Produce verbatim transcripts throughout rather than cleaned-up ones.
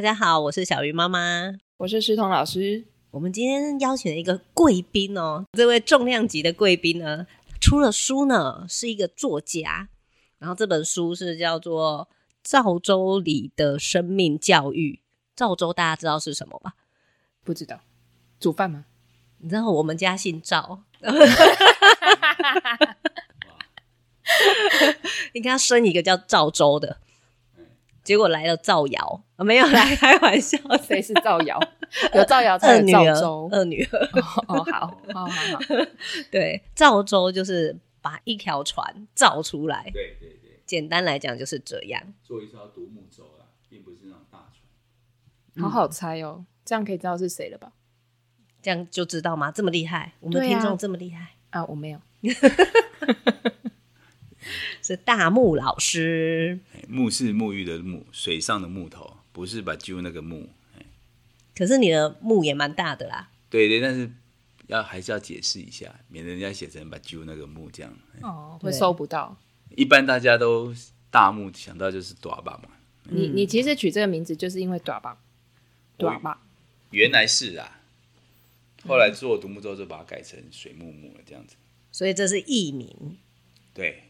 大家好，我是小鱼妈妈，我是诗彤老师。我们今天邀请了一个贵宾哦，这位重量级的贵宾呢，出了书呢，是一个作家，然后这本书是叫做《赵州里的生命教育》。赵州大家知道是什么吧？不知道，煮饭吗？你知道我们家姓赵你看他生一个叫赵州的，结果来了造谣、啊、没有来开玩笑谁是造谣有造谣才有赵州二女儿哦, 哦好好好好对，赵州就是把一条船造出来，对对对，简单来讲就是这样，做一艘独木舟啦，并不是那种大船、嗯、好好猜哦，这样可以知道是谁了吧？这样就知道吗？这么厉害，我们听众这么厉害 啊, 啊我没有是大木老师，木是沐浴的木，水上的木头，不是把揪那个木。可是你的木也蛮大的啦。对对，但是要还是要解释一下，免得人家写成把揪那个木这样。哦，会收不到。一般大家都大木想到就是大木嘛。嗯、你你其实取这个名字就是因为大木，大木原来是啊，后来做独木舟就把它改成水木木了这样子。所以这是艺名。对。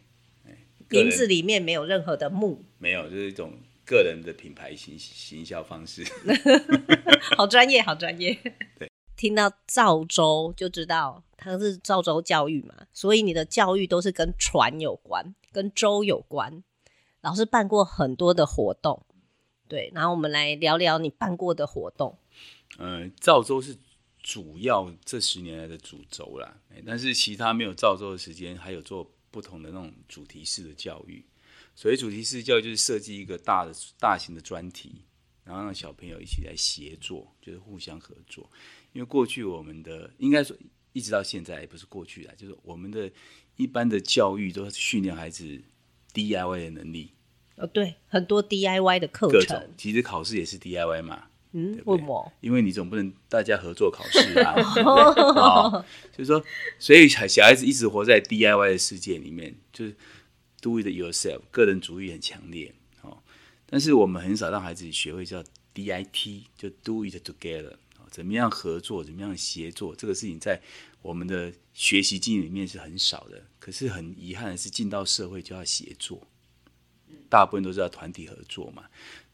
名字里面没有任何的木，没有，就是一种个人的品牌行行销方式好专业好专业。对，听到赵州就知道它是赵州教育嘛，所以你的教育都是跟船有关，跟舟有关。老师办过很多的活动，对，然后我们来聊聊你办过的活动。呃，赵州是主要这十年来的主轴啦，但是其他没有赵州的时间还有做不同的那种主题式的教育。所谓主题式教育就是设计一个大的大型的专题，然后让小朋友一起来协作，就是互相合作。因为过去我们的，应该说一直到现在也不是过去啦，就是我们的一般的教育都是训练孩子 D I Y 的能力、哦、对，很多 D I Y 的课程，其实考试也是 D I Y 嘛。嗯，对不对？为什么？因为你总不能大家合作考试啊，对不对？哦，就是说，所以小孩子一直活在 D I Y 的世界里面，就是 do it yourself， 个人主义很强烈、哦、但是我们很少让孩子学会叫 D I T， 就 do it together、哦、怎么样合作，怎么样协作，这个事情在我们的学习经验里面是很少的。可是很遗憾的是，进到社会就要协作，大部分都是要团体合作嘛。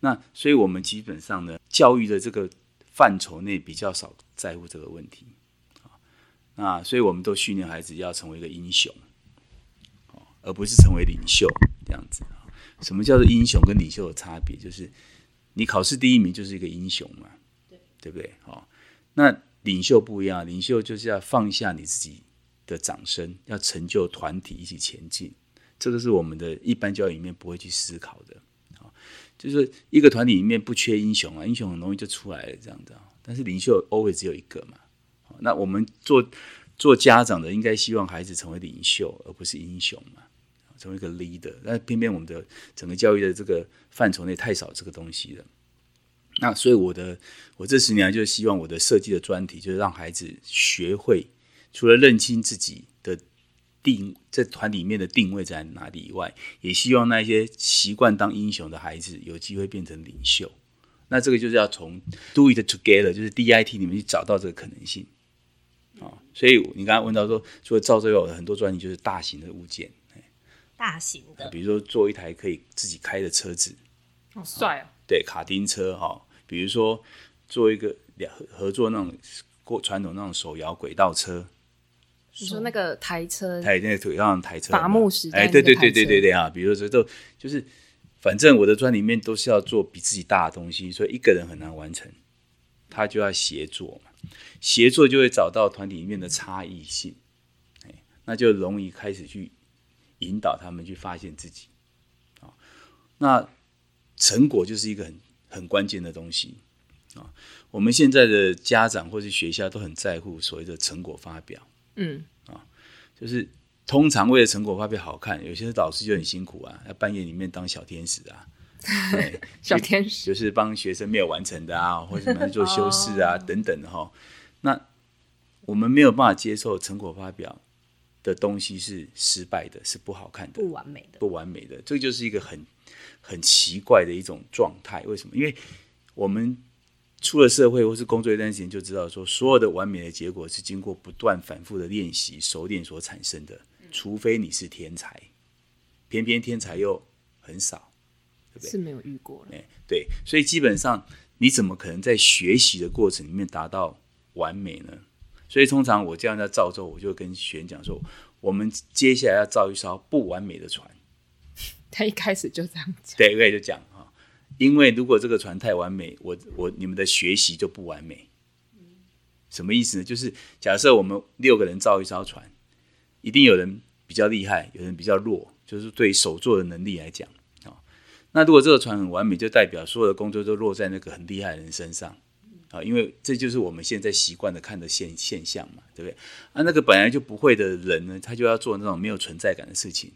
那所以我们基本上呢，教育的这个范畴内比较少在乎这个问题。那所以我们都训练孩子要成为一个英雄，而不是成为领袖这样子。什么叫做英雄跟领袖的差别？就是你考试第一名就是一个英雄嘛， 对, 对不对？那领袖不一样，领袖就是要放下你自己的掌声，要成就团体一起前进。这个是我们的一般教育里面不会去思考的，就是一个团体里面不缺英雄啊，英雄很容易就出来了这样子，但是领袖 always 只有一个嘛。那我们 做, 做家长的应该希望孩子成为领袖而不是英雄嘛，成为一个 leader， 但偏偏我们的整个教育的这个范畴内太少这个东西了。那所以我的我这十年来就希望我的设计的专题就是让孩子学会除了认清自己的定在团里面的定位在哪里以外，也希望那些习惯当英雄的孩子有机会变成领袖。那这个就是要从 do it together， 就是 D I T 里面去找到这个可能性、哦、所以你刚才问到说，除了赵州有很多专题就是大型的物件，大型的比如说做一台可以自己开的车子，好帅、哦哦、对，卡丁车、哦、比如说做一个合作那种传统那种手摇轨道车，你说那个台车，台那个腿上台车，伐木时代、哎、对对对对对对啊！比如说都就是，反正我的专里面都是要做比自己大的东西，所以一个人很难完成，他就要协作嘛，协作就会找到团体里面的差异性、哎、那就容易开始去引导他们去发现自己、哦、那成果就是一个很很关键的东西、哦、我们现在的家长或是学校都很在乎所谓的成果发表。嗯哦、就是通常为了成果发表好看，有些老师就很辛苦啊，要半夜里面当小天使啊小天使 就, 就是帮学生没有完成的啊，或者什么做修饰啊、哦、等等的、哦、那我们没有办法接受成果发表的东西是失败的，是不好看的，不完美的，不完美的，这就是一个很很奇怪的一种状态。为什么？因为我们出了社会或是工作一段时间就知道说，所有的完美的结果是经过不断反复的练习熟练所产生的，除非你是天才，偏偏天才又很少，对不对？是没有遇过了。对，所以基本上你怎么可能在学习的过程里面达到完美呢？所以通常我这样在造之后，我就跟学员讲说，我们接下来要造一艘不完美的船。他一开始就这样讲，对，一开始就讲，因为如果这个船太完美，我我你们的学习就不完美。什么意思呢？就是假设我们六个人造一艘船，一定有人比较厉害，有人比较弱，就是对手做的能力来讲，哦，那如果这个船很完美，就代表所有的工作都落在那个很厉害的人身上，哦，因为这就是我们现在习惯的看的 现, 现象嘛，对不对？啊，那个本来就不会的人呢，他就要做那种没有存在感的事情，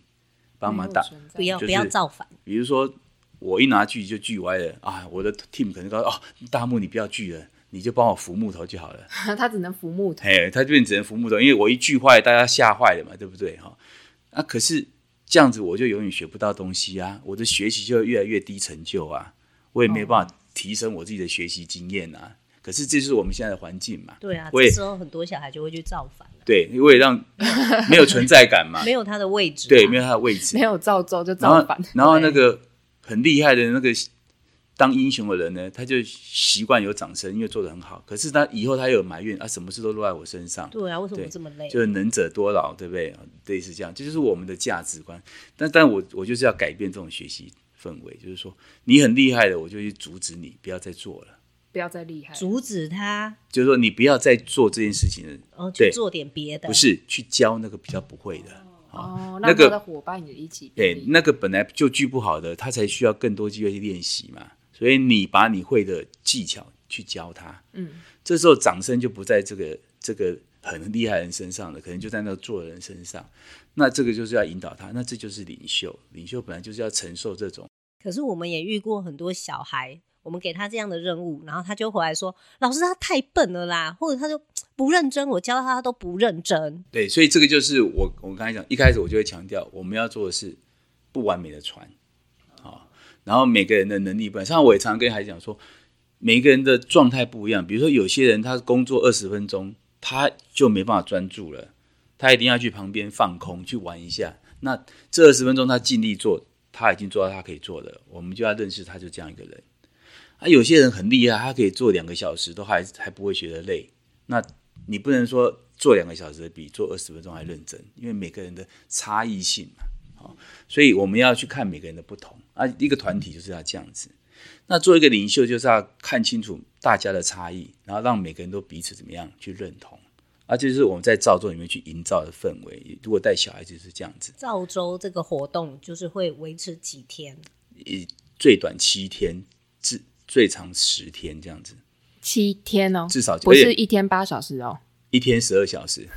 帮忙打，不要、就是、不要造反。比如说我一拿锯就锯歪了啊，我的 team 可能告诉哦，大木你不要锯了，你就帮我扶木头就好了。他只能扶木头，哎，他就只能扶木头，因为我一锯坏，大家吓坏了嘛，对不对？哈，啊，可是这样子我就永远学不到东西啊，我的学习就越来越低成就啊，我也没办法提升我自己的学习经验啊。可是这就是我们现在的环境嘛。对啊，这时候很多小孩就会去造反了。对，因为让没有存在感嘛，没有他的位置、啊，对，没有他的位置，没有造就就造反，然后，然後那个。很厉害的那个当英雄的人呢，他就习惯有掌声，因为做得很好。可是他以后他有埋怨啊，什么事都落在我身上。对啊，为什么这么累？就是能者多劳，对不对？类似这样，这就是我们的价值观。但但我我就是要改变这种学习氛围，就是说你很厉害的，我就去阻止你，不要再做了，不要再厉害，阻止他，就是说你不要再做这件事情了，哦，去做点别的，不是去教那个比较不会的。哦哦，那他的伙伴也一起，对，那个，那个本来就锯不好的，他才需要更多机会去练习嘛。所以你把你会的技巧去教他，嗯，这时候掌声就不在这个这个很厉害的人身上了，可能就在那做的人身上。那这个就是要引导他，那这就是领袖，领袖本来就是要承受这种。可是我们也遇过很多小孩，我们给他这样的任务，然后他就回来说：“老师，他太笨了啦，或者他就不认真，我教他他都不认真。”对，所以这个就是我我刚才讲，一开始我就会强调，我们要做的是不完美的船，哦，然后每个人的能力不一样。像我也常跟孩子讲说，每个人的状态不一样。比如说，有些人他工作二十分钟，他就没办法专注了，他一定要去旁边放空去玩一下。那这二十分钟他尽力做，他已经做到他可以做的，我们就要认识他就这样一个人。啊，有些人很厉害，他可以做两个小时都 还, 还不会学得累。那你不能说做两个小时比做二十分钟还认真，因为每个人的差异性嘛，哦，所以我们要去看每个人的不同啊。一个团体就是要这样子。那做一个领袖就是要看清楚大家的差异，然后让每个人都彼此怎么样去认同。啊，就是我们在造舟里面去营造的氛围。如果带小孩就是这样子。造舟这个活动就是会维持几天？最短七天至。最长十天这样子，七天哦，至少不是一天八小时哦，一天十二小时。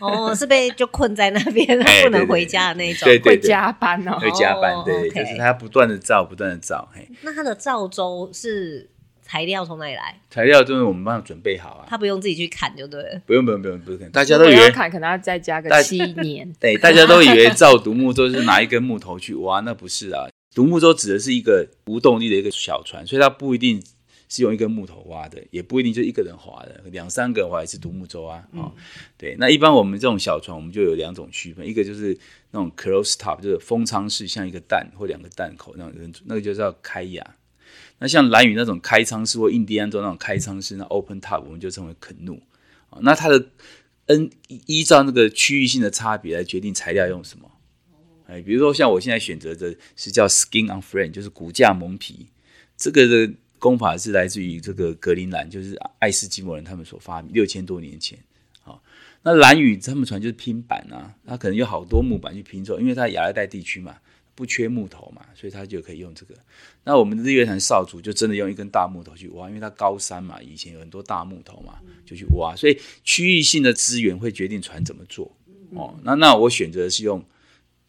哦，是被就困在那边，不能回家的那种，对对对对，会加班哦，会加班，对，哦，就是他不断的造，不断的造。那他的造舟是材料从哪里来？材料就是我们帮他准备好啊，他不用自己去砍就对了，不用不用不用不用，大家都以为砍可能要再加个七年，对，大家都以为造独木舟就是拿一根木头去挖，那不是啊。独木舟指的是一个无动力的一个小船，所以它不一定是用一根木头挖的，也不一定就一个人划的，两三个人划也是独木舟啊，嗯哦。对，那一般我们这种小船，我们就有两种区分，一个就是那种 close top， 就是封舱式，像一个蛋或两个蛋口那种，那个就叫开亚。那像兰屿那种开舱式或印第安州那种开舱式，那 open top 我们就称为 canoe，哦。那它的依照那个区域性的差别来决定材料用什么。比如说像我现在选择的是叫 skin on frame， 就是骨架蒙皮，这个的工法是来自于这个格陵兰，就是爱斯基摩人他们所发明，六千多年前。好，那兰屿他们船就是拼板啊，他可能有好多木板去拼凑，因为他亚热带地区嘛，不缺木头嘛，所以他就可以用这个。那我们的日月潭少主就真的用一根大木头去挖，因为它高山嘛，以前有很多大木头嘛，就去挖，所以区域性的资源会决定船怎么做。哦，那那我选择的是用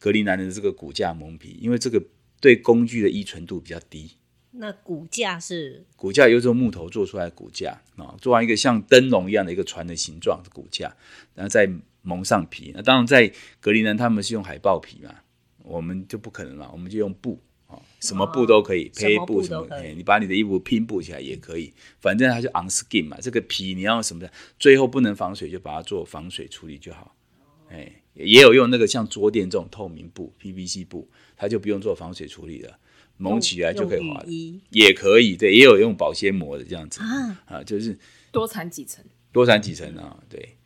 格陵兰的这个骨架蒙皮，因为这个对工具的依存度比较低。那骨架是？骨架有种木头做出来的骨架，哦，做完一个像灯笼一样的一个船的形状的骨架，然后再蒙上皮。那当然在格陵兰他们是用海豹皮嘛，我们就不可能了，我们就用布，什么布都可以，胚布什么，你把你的衣服拼布起来也可以，反正它就 on skin 嘛，这个皮你要什么的，最后不能防水就把它做防水处理就好。也有用那个像桌垫这种透明布 P V C 布，它就不用做防水处理了，蒙起来就可以滑，也可以，对，也有用保鲜膜的这样子啊，啊就是多缠几层，多缠几层啊，对，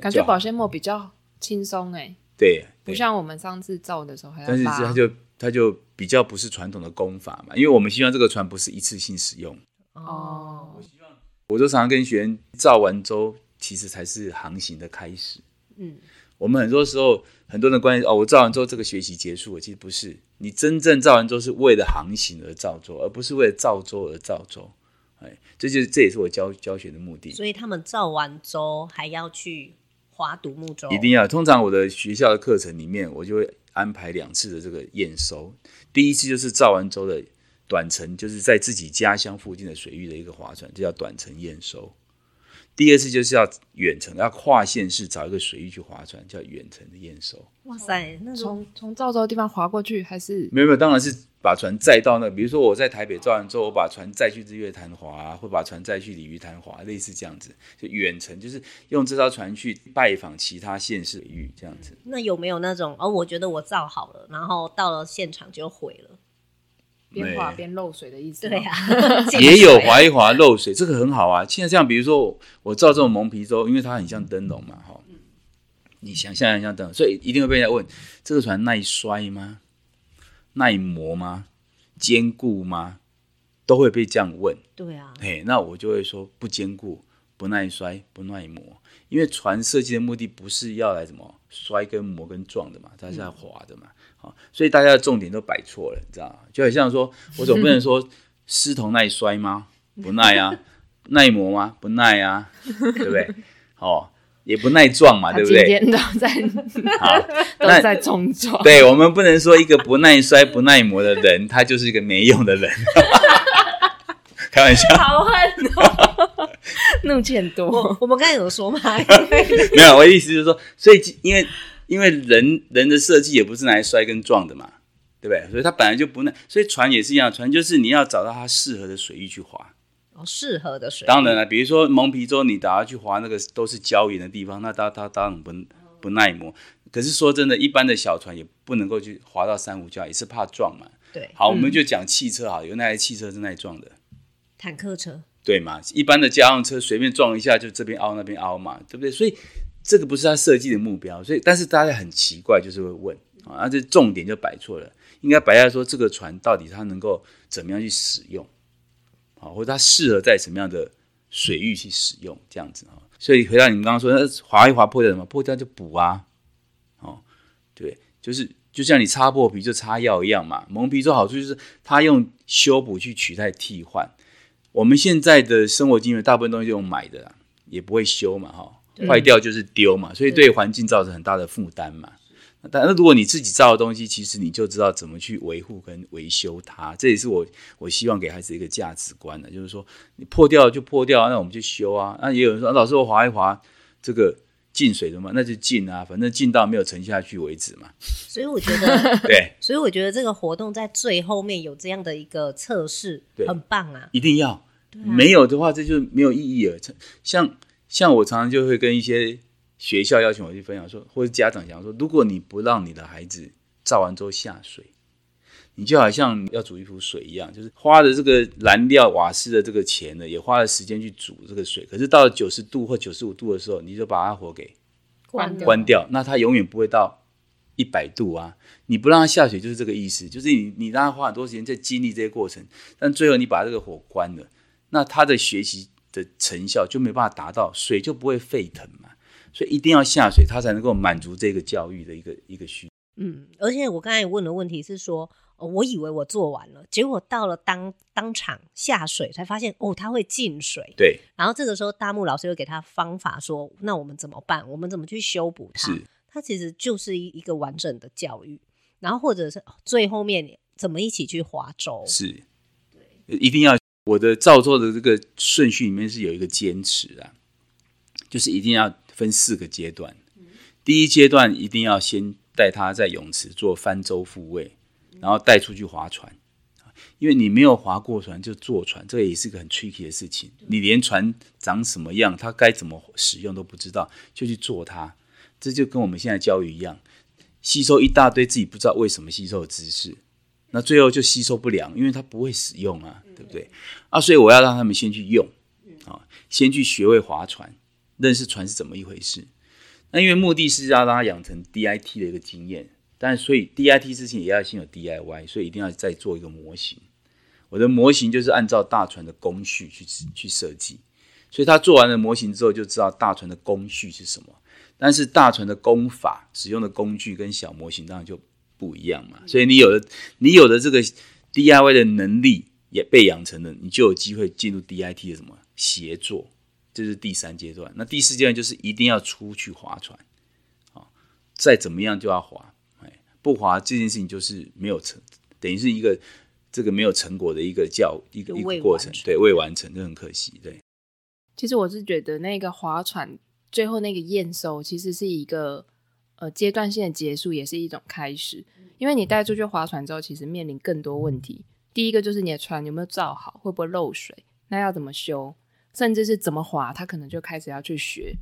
感觉保鲜膜比较轻松哎，对，不像我们上次造的时候还要拉，但是它就它就比较不是传统的工法嘛，因为我们希望这个船不是一次性使用哦，我希望我都常常跟学员造完舟，其实才是航行的开始，嗯。我们很多时候很多人关心、哦、我造完舟这个学习结束了，其实不是，你真正造完舟是为了航行而造舟，而不是为了造舟而造舟，哎，这就是这也是我 教, 教学的目的。所以他们造完舟还要去划独木舟，一定要。通常我的学校的课程里面，我就会安排两次的这个验收，第一次就是造完舟的短程，就是在自己家乡附近的水域的一个划船，这叫短程验收。第二次就是要远程，要跨县市找一个水域去划船，叫远程的验收。哇塞，那从从造舟的地方划过去还是？没有没有，当然是把船载到那，比如说我在台北造完之后，我把船载去日月潭划、啊，或把船载去鲤鱼潭划，类似这样子。就远程就是用这艘船去拜访其他县市水域这样子。那有没有那种哦？我觉得我造好了，然后到了现场就毁了。边滑边漏水的意思，对啊，也有滑一滑漏水，这个很好啊。现在像比如说我造这种蒙皮舟，因为它很像灯笼嘛，哦嗯、你想象很像灯笼，所以一定会被人家问：这个船耐摔吗？耐磨吗？坚固吗？都会被这样问。对啊，那我就会说不坚固、不耐摔、不耐磨，因为船设计的目的不是要来什么摔跟磨跟撞的嘛，它是要滑的嘛。嗯所以大家的重点都摆错了，你知道吗？就很像说，我总不能说狮头耐摔吗？不耐啊，耐磨吗？不耐啊，对不对？哦，也不耐撞嘛，对不对？今天都在，好，都在冲撞。对，我们不能说一个不耐摔、不耐磨的人，他就是一个没用的人。开玩笑，好恨哦，怒气很多。我, 我们刚才有说嘛，没有，我的意思就是说，所以因为。因为 人, 人的设计也不是拿来摔跟撞的嘛，对不对？所以它本来就不耐，所以船也是一样，船就是你要找到它适合的水域去划。哦，适合的水域。当然了，比如说蒙皮舟，你打它去划那个都是礁岩的地方，那它它当然 不, 不耐磨。可是说真的，一般的小船也不能够去划到珊瑚礁，也是怕撞嘛。对。好，我们就讲汽车好，有那台汽车是耐撞的，坦克车。对嘛，一般的家用车随便撞一下就这边凹那边凹嘛，对不对？所以。这个不是他设计的目标，所以但是大家很奇怪，就是会问啊，这重点就摆错了，应该摆在说这个船到底它能够怎么样去使用，啊，或者它适合在什么样的水域去使用这样子啊。所以回到你们刚刚说，那划一划破掉什么？破掉就补啊，哦，对，就是就像你擦破皮就擦药一样嘛。蒙皮舟好处就是它用修补去取代替换。我们现在的生活经验，大部分东西就用买的啦，也不会修嘛，哈。坏掉就是丢嘛，所以对环境造成很大的负担嘛。那如果你自己造的东西，其实你就知道怎么去维护跟维修它。这也是我我希望给孩子一个价值观的，就是说你破掉就破掉，那我们就修啊。那也有人说，啊，老师我划一划这个进水的嘛，那就进啊，反正进到没有沉下去为止嘛。所以我觉得，对，所以我觉得这个活动在最后面有这样的一个测试，很棒啊，一定要，啊，没有的话这就没有意义了。像。像我常常就会跟一些学校邀请我去分享说，或者家长想说，如果你不让你的孩子造完之后下水，你就好像要煮一壶水一样，就是花了这个燃料瓦斯的这个钱呢，也花了时间去煮这个水，可是到了九十度或九十五度的时候，你就把它火给关 掉, 关掉，那它永远不会到一百度啊。你不让它下水就是这个意思，就是 你, 你让它花很多时间在经历这些过程，但最后你把这个火关了，那它的学习的成效就没办法达到，水就不会沸腾嘛，所以一定要下水，它才能够满足这个教育的一个一个需求。嗯，而且我刚才问的问题是说，哦，我以为我做完了，结果到了当当场下水才发现，哦，它会进水。对。然后这个时候，大木老师又给他方法说，那我们怎么办？我们怎么去修补它？它其实就是一个完整的教育，然后或者是最后面怎么一起去划舟？是，对，一定要。我的造舟的这个顺序里面是有一个坚持啊，就是一定要分四个阶段。第一阶段一定要先带他在泳池做翻舟复位，然后带出去划船，因为你没有划过船就坐船，这也是个很 tricky 的事情，你连船长什么样它该怎么使用都不知道就去坐它，这就跟我们现在教育一样，吸收一大堆自己不知道为什么吸收的知识，那最后就吸收不良，因为它不会使用啊，对不对啊？所以我要让他们先去用、啊、先去学会划船，认识船是怎么一回事。那因为目的是要让他养成 D I T 的一个经验，但所以 D I T 之前也要先有 D I Y， 所以一定要再做一个模型。我的模型就是按照大船的工序 去, 去设计，所以他做完了模型之后就知道大船的工序是什么，但是大船的工法使用的工具跟小模型当然就不一样嘛。所以你有的你有的这个 D I Y 的能力也被养成了，你就有机会进入 D I T 的什么协作，这是第三阶段。那第四阶段就是一定要出去划船，再怎么样就要划，不划这件事情就是没有成，等于是一个这个没有成果的一个教一个一个过程，对，未完成，这很可惜。对，其实我是觉得那个划船最后那个验收其实是一个呃阶段性的结束，也是一种开始。因为你带出去划船之后，其实面临更多问题。第一个就是你的船有没有造好，会不会漏水，那要怎么修，甚至是怎么划，他可能就开始要去学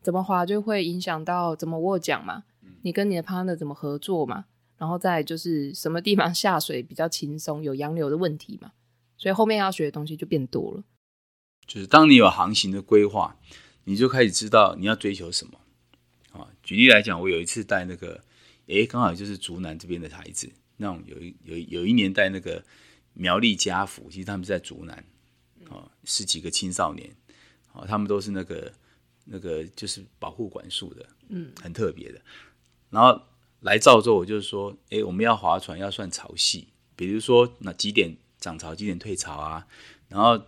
怎么划，就会影响到怎么握桨嘛，你跟你的 partner 怎么合作嘛，然后再就是什么地方下水比较轻松，有洋流的问题嘛，所以后面要学的东西就变多了。就是当你有航行的规划，你就开始知道你要追求什么、啊、举例来讲，我有一次带那个诶刚好就是竹南这边的孩子，那种 有, 有, 有一年带那个苗栗家福，其实他们是在竹南、啊、十几个青少年、啊、他们都是那个那个就是保护管束的，嗯，很特别的。然后来照之后，我就说，哎，我们要划船要算潮汐，比如说那几点涨潮，几点退潮啊。然后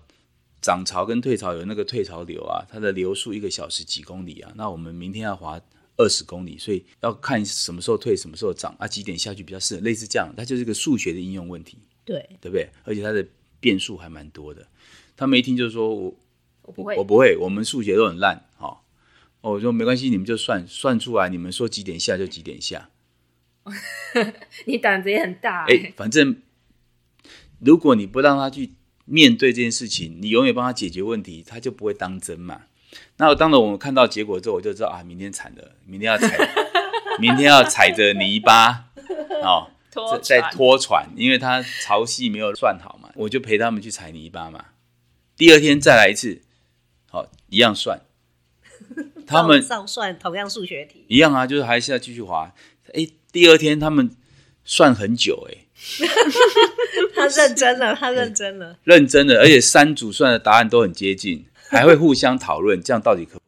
涨潮跟退潮有那个退潮流啊，它的流速一个小时几公里啊。那我们明天要划二十公里，所以要看什么时候退，什么时候涨啊，几点下去比较适合，类似这样。它就是一个数学的应用问题，对，对不对？而且它的变数还蛮多的。他们一听就说我。我不会，我不会，我们数学都很烂、哦哦、我说没关系，你们就算算出来，你们说几点下就几点下。你胆子也很大、欸欸、反正如果你不让他去面对这件事情，你永远帮他解决问题，他就不会当真嘛。那当然我们看到结果之后，我就知道啊，明天惨了，明天要踩明天要踩着泥巴、哦、拖在拖船，因为他潮汐没有算好嘛，我就陪他们去踩泥巴嘛。第二天再来一次，好，一样算，他们照算同样数学题，一样啊，就是还是要继续划。哎，第二天他们算很久、欸，哎，他认真了，他认真了，认真了，而且三组算的答案都很接近，还会互相讨论，这样到底可不可以？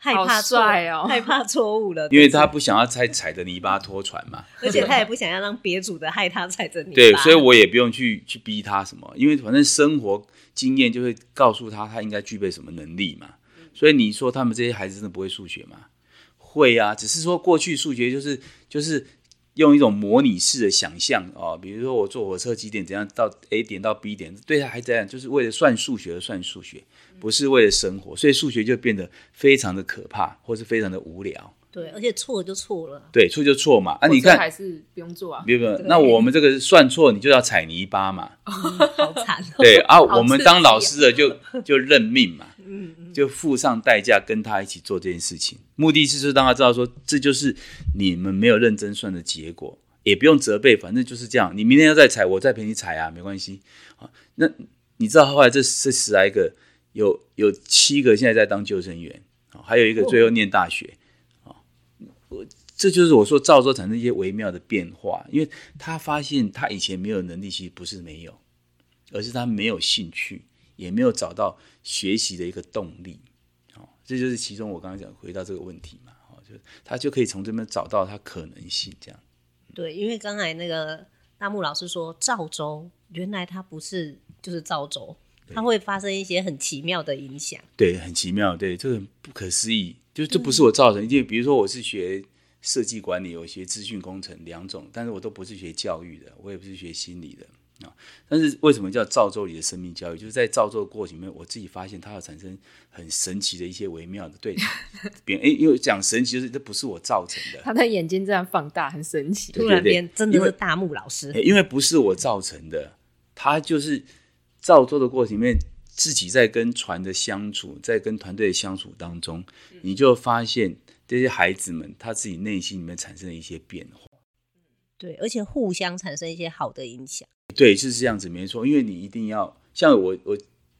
害怕帅哦，害怕错误了，因为他不想要踩踩着泥巴拖船嘛，而且他也不想要让别组的害他踩着泥巴。对，所以我也不用去去逼他什么，因为反正生活经验就会告诉他他应该具备什么能力嘛。所以你说他们这些孩子真的不会数学吗？会啊，只是说过去数学就是就是用一种模拟式的想象、哦、比如说我坐火车几点怎样到 A 点到 B 点，对孩子来讲就是为了算数学而算数学，不是为了生活，所以数学就变得非常的可怕，或是非常的无聊。对，而且错就错了，对，错就错嘛。啊，你看还是不用做啊，不用。那我们这个算错，你就要踩泥巴嘛，嗯、好惨、哦。对啊，我们当老师的就就认命嘛，嗯嗯，就付上代价跟他一起做这件事情。目的是让他知道说，这就是你们没有认真算的结果，也不用责备，反正就是这样。你明天要再踩，我再陪你踩啊，没关系。那你知道后来这这十来个，有有七个现在在当救生员，还有一个最后念大学。哦，这就是我说照着产生一些微妙的变化，因为他发现他以前没有能力，其实不是没有，而是他没有兴趣，也没有找到学习的一个动力、哦、这就是其中我刚刚讲回到这个问题嘛、哦、就他就可以从这边找到他可能性这样。对，因为刚才那个大木老师说造舟，原来他不是就是造舟，它会发生一些很奇妙的影响。对，很奇妙，对，这个不可思议，就这不是我造成、嗯、因为比如说我是学设计管理，我学资讯工程两种，但是我都不是学教育的，我也不是学心理的、哦、但是为什么叫造舟里的生命教育，就是在造舟的过程里面，我自己发现它要产生很神奇的一些微妙的对别人，因为讲神奇就是这不是我造成的，他的眼睛这样放大，很神奇，突然间真的是大木老师，因为不是我造成的，他就是造作的过程里面，自己在跟船的相处，在跟团队的相处当中，你就发现这些孩子们他自己内心里面产生了一些变化。对，而且互相产生一些好的影响。对，是这样子没错，因为你一定要像我我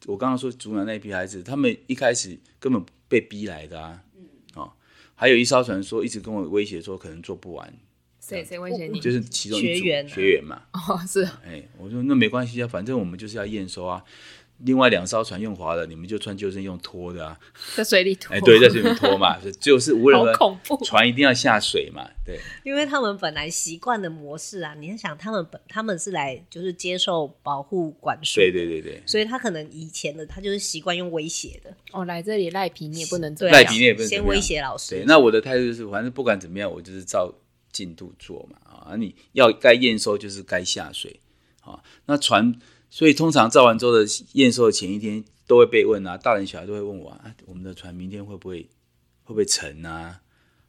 我刚刚说竹南那批孩子，他们一开始根本被逼来的啊。嗯哦、还有一艘船说一直跟我威胁说可能做不完。谁谁威胁你？就是其中一组学员、啊、学员嘛。哦，是。哎，我说那没关系啊，反正我们就是要验收啊。另外两艘船用划的，你们就穿救生用拖的啊，在水里拖。哎，对，在水里拖嘛，就是无人船一定要下水嘛，对。因为他们本来习惯的模式啊，你想他们他们是来就是接受保护管束，对对对对，所以他可能以前的他就是习惯用威胁的。哦，来这里赖皮你也不能这样，赖皮你也不能先威胁老师。对，那我的态度就是，反正不管怎么样，我就是照进度做嘛啊，你要该验收就是该下水啊，那船。所以通常造完之后的验收的前一天都会被问啊，大人小孩都会问我啊，我们的船明天会不会会不会沉啊？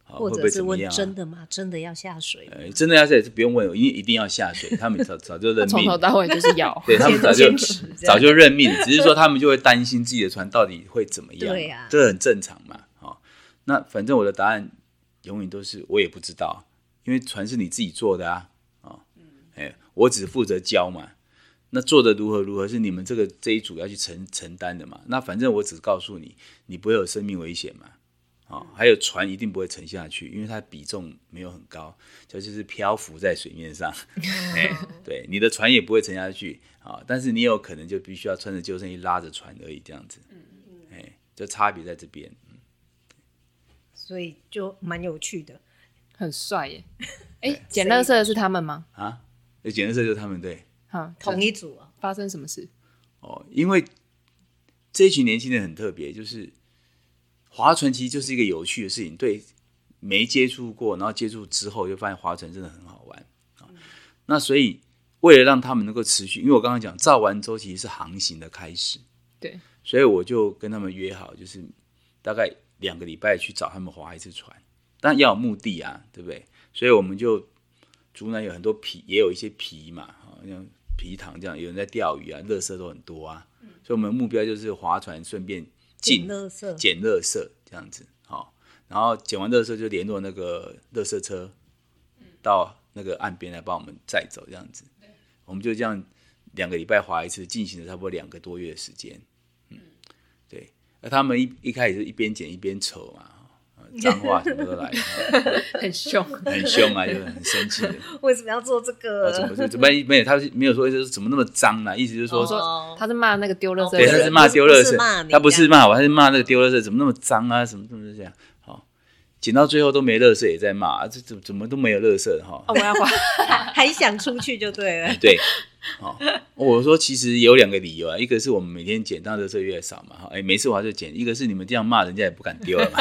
或者是问、啊、真的吗？真的要下水吗？呃、真的要下水不用问，我一定要下水。他们 早, 早就认命，从头到尾就是要，对他们早就早就认命，只是说他们就会担心自己的船到底会怎么样，对啊，这很正常嘛。哦，那反正我的答案永远都是我也不知道，因为船是你自己做的啊，哦嗯欸、我只负责教嘛。那做的如何如何是你们这个这一组要去 承, 承担的嘛？那反正我只告诉你，你不会有生命危险嘛？哦，还有船一定不会沉下去，因为它比重没有很高，就是漂浮在水面上。欸、对，你的船也不会沉下去啊、哦，但是你有可能就必须要穿着救生衣拉着船而已，这样子。嗯嗯。哎，就差别在这边。所以就蛮有趣的，很帅耶！哎、欸，捡垃圾的是他们吗？啊，捡垃圾就是他们对。同一组啊？发生什么事？哦，因为这一群年轻人很特别，就是划船其实就是一个有趣的事情，对没接触过，然后接触之后就发现划船真的很好玩、哦嗯、那所以为了让他们能够持续，因为我刚刚讲造完之后其实是航行的开始，对，所以我就跟他们约好，就是大概两个礼拜去找他们划一次船，但要有目的啊，对不对？所以我们就竹南有很多皮，也有一些皮嘛，像皮塘这样，有人在钓鱼啊，垃圾都很多啊，嗯、所以我们目标就是划船，顺便捡垃圾，捡垃圾这样子，哦、然后捡完垃圾就联络那个垃圾车，嗯、到那个岸边来帮我们载走这样子。我们就这样两个礼拜划一次，进行了差不多两个多月的时间。嗯，对，那他们 一, 一开始是一边捡一边扯嘛。脏话什么都来很凶很凶啊，就很生气的为什么要做这个、啊、怎么没有，他没有说怎么那么脏啊，意思就是说、哦、他是骂那个丢垃圾，对，他是骂丢垃圾，他不是骂我，他是骂那个丢垃圾怎么那么脏啊，什么什么这样，好，捡到最后都没垃圾也在骂、啊、这怎么都没有垃圾、哦哦、我要还想出去就对了对、哦、我说其实有两个理由啊，一个是我们每天捡到垃圾越少嘛，哎，每次我就捡，一个是你们这样骂人家也不敢丢了嘛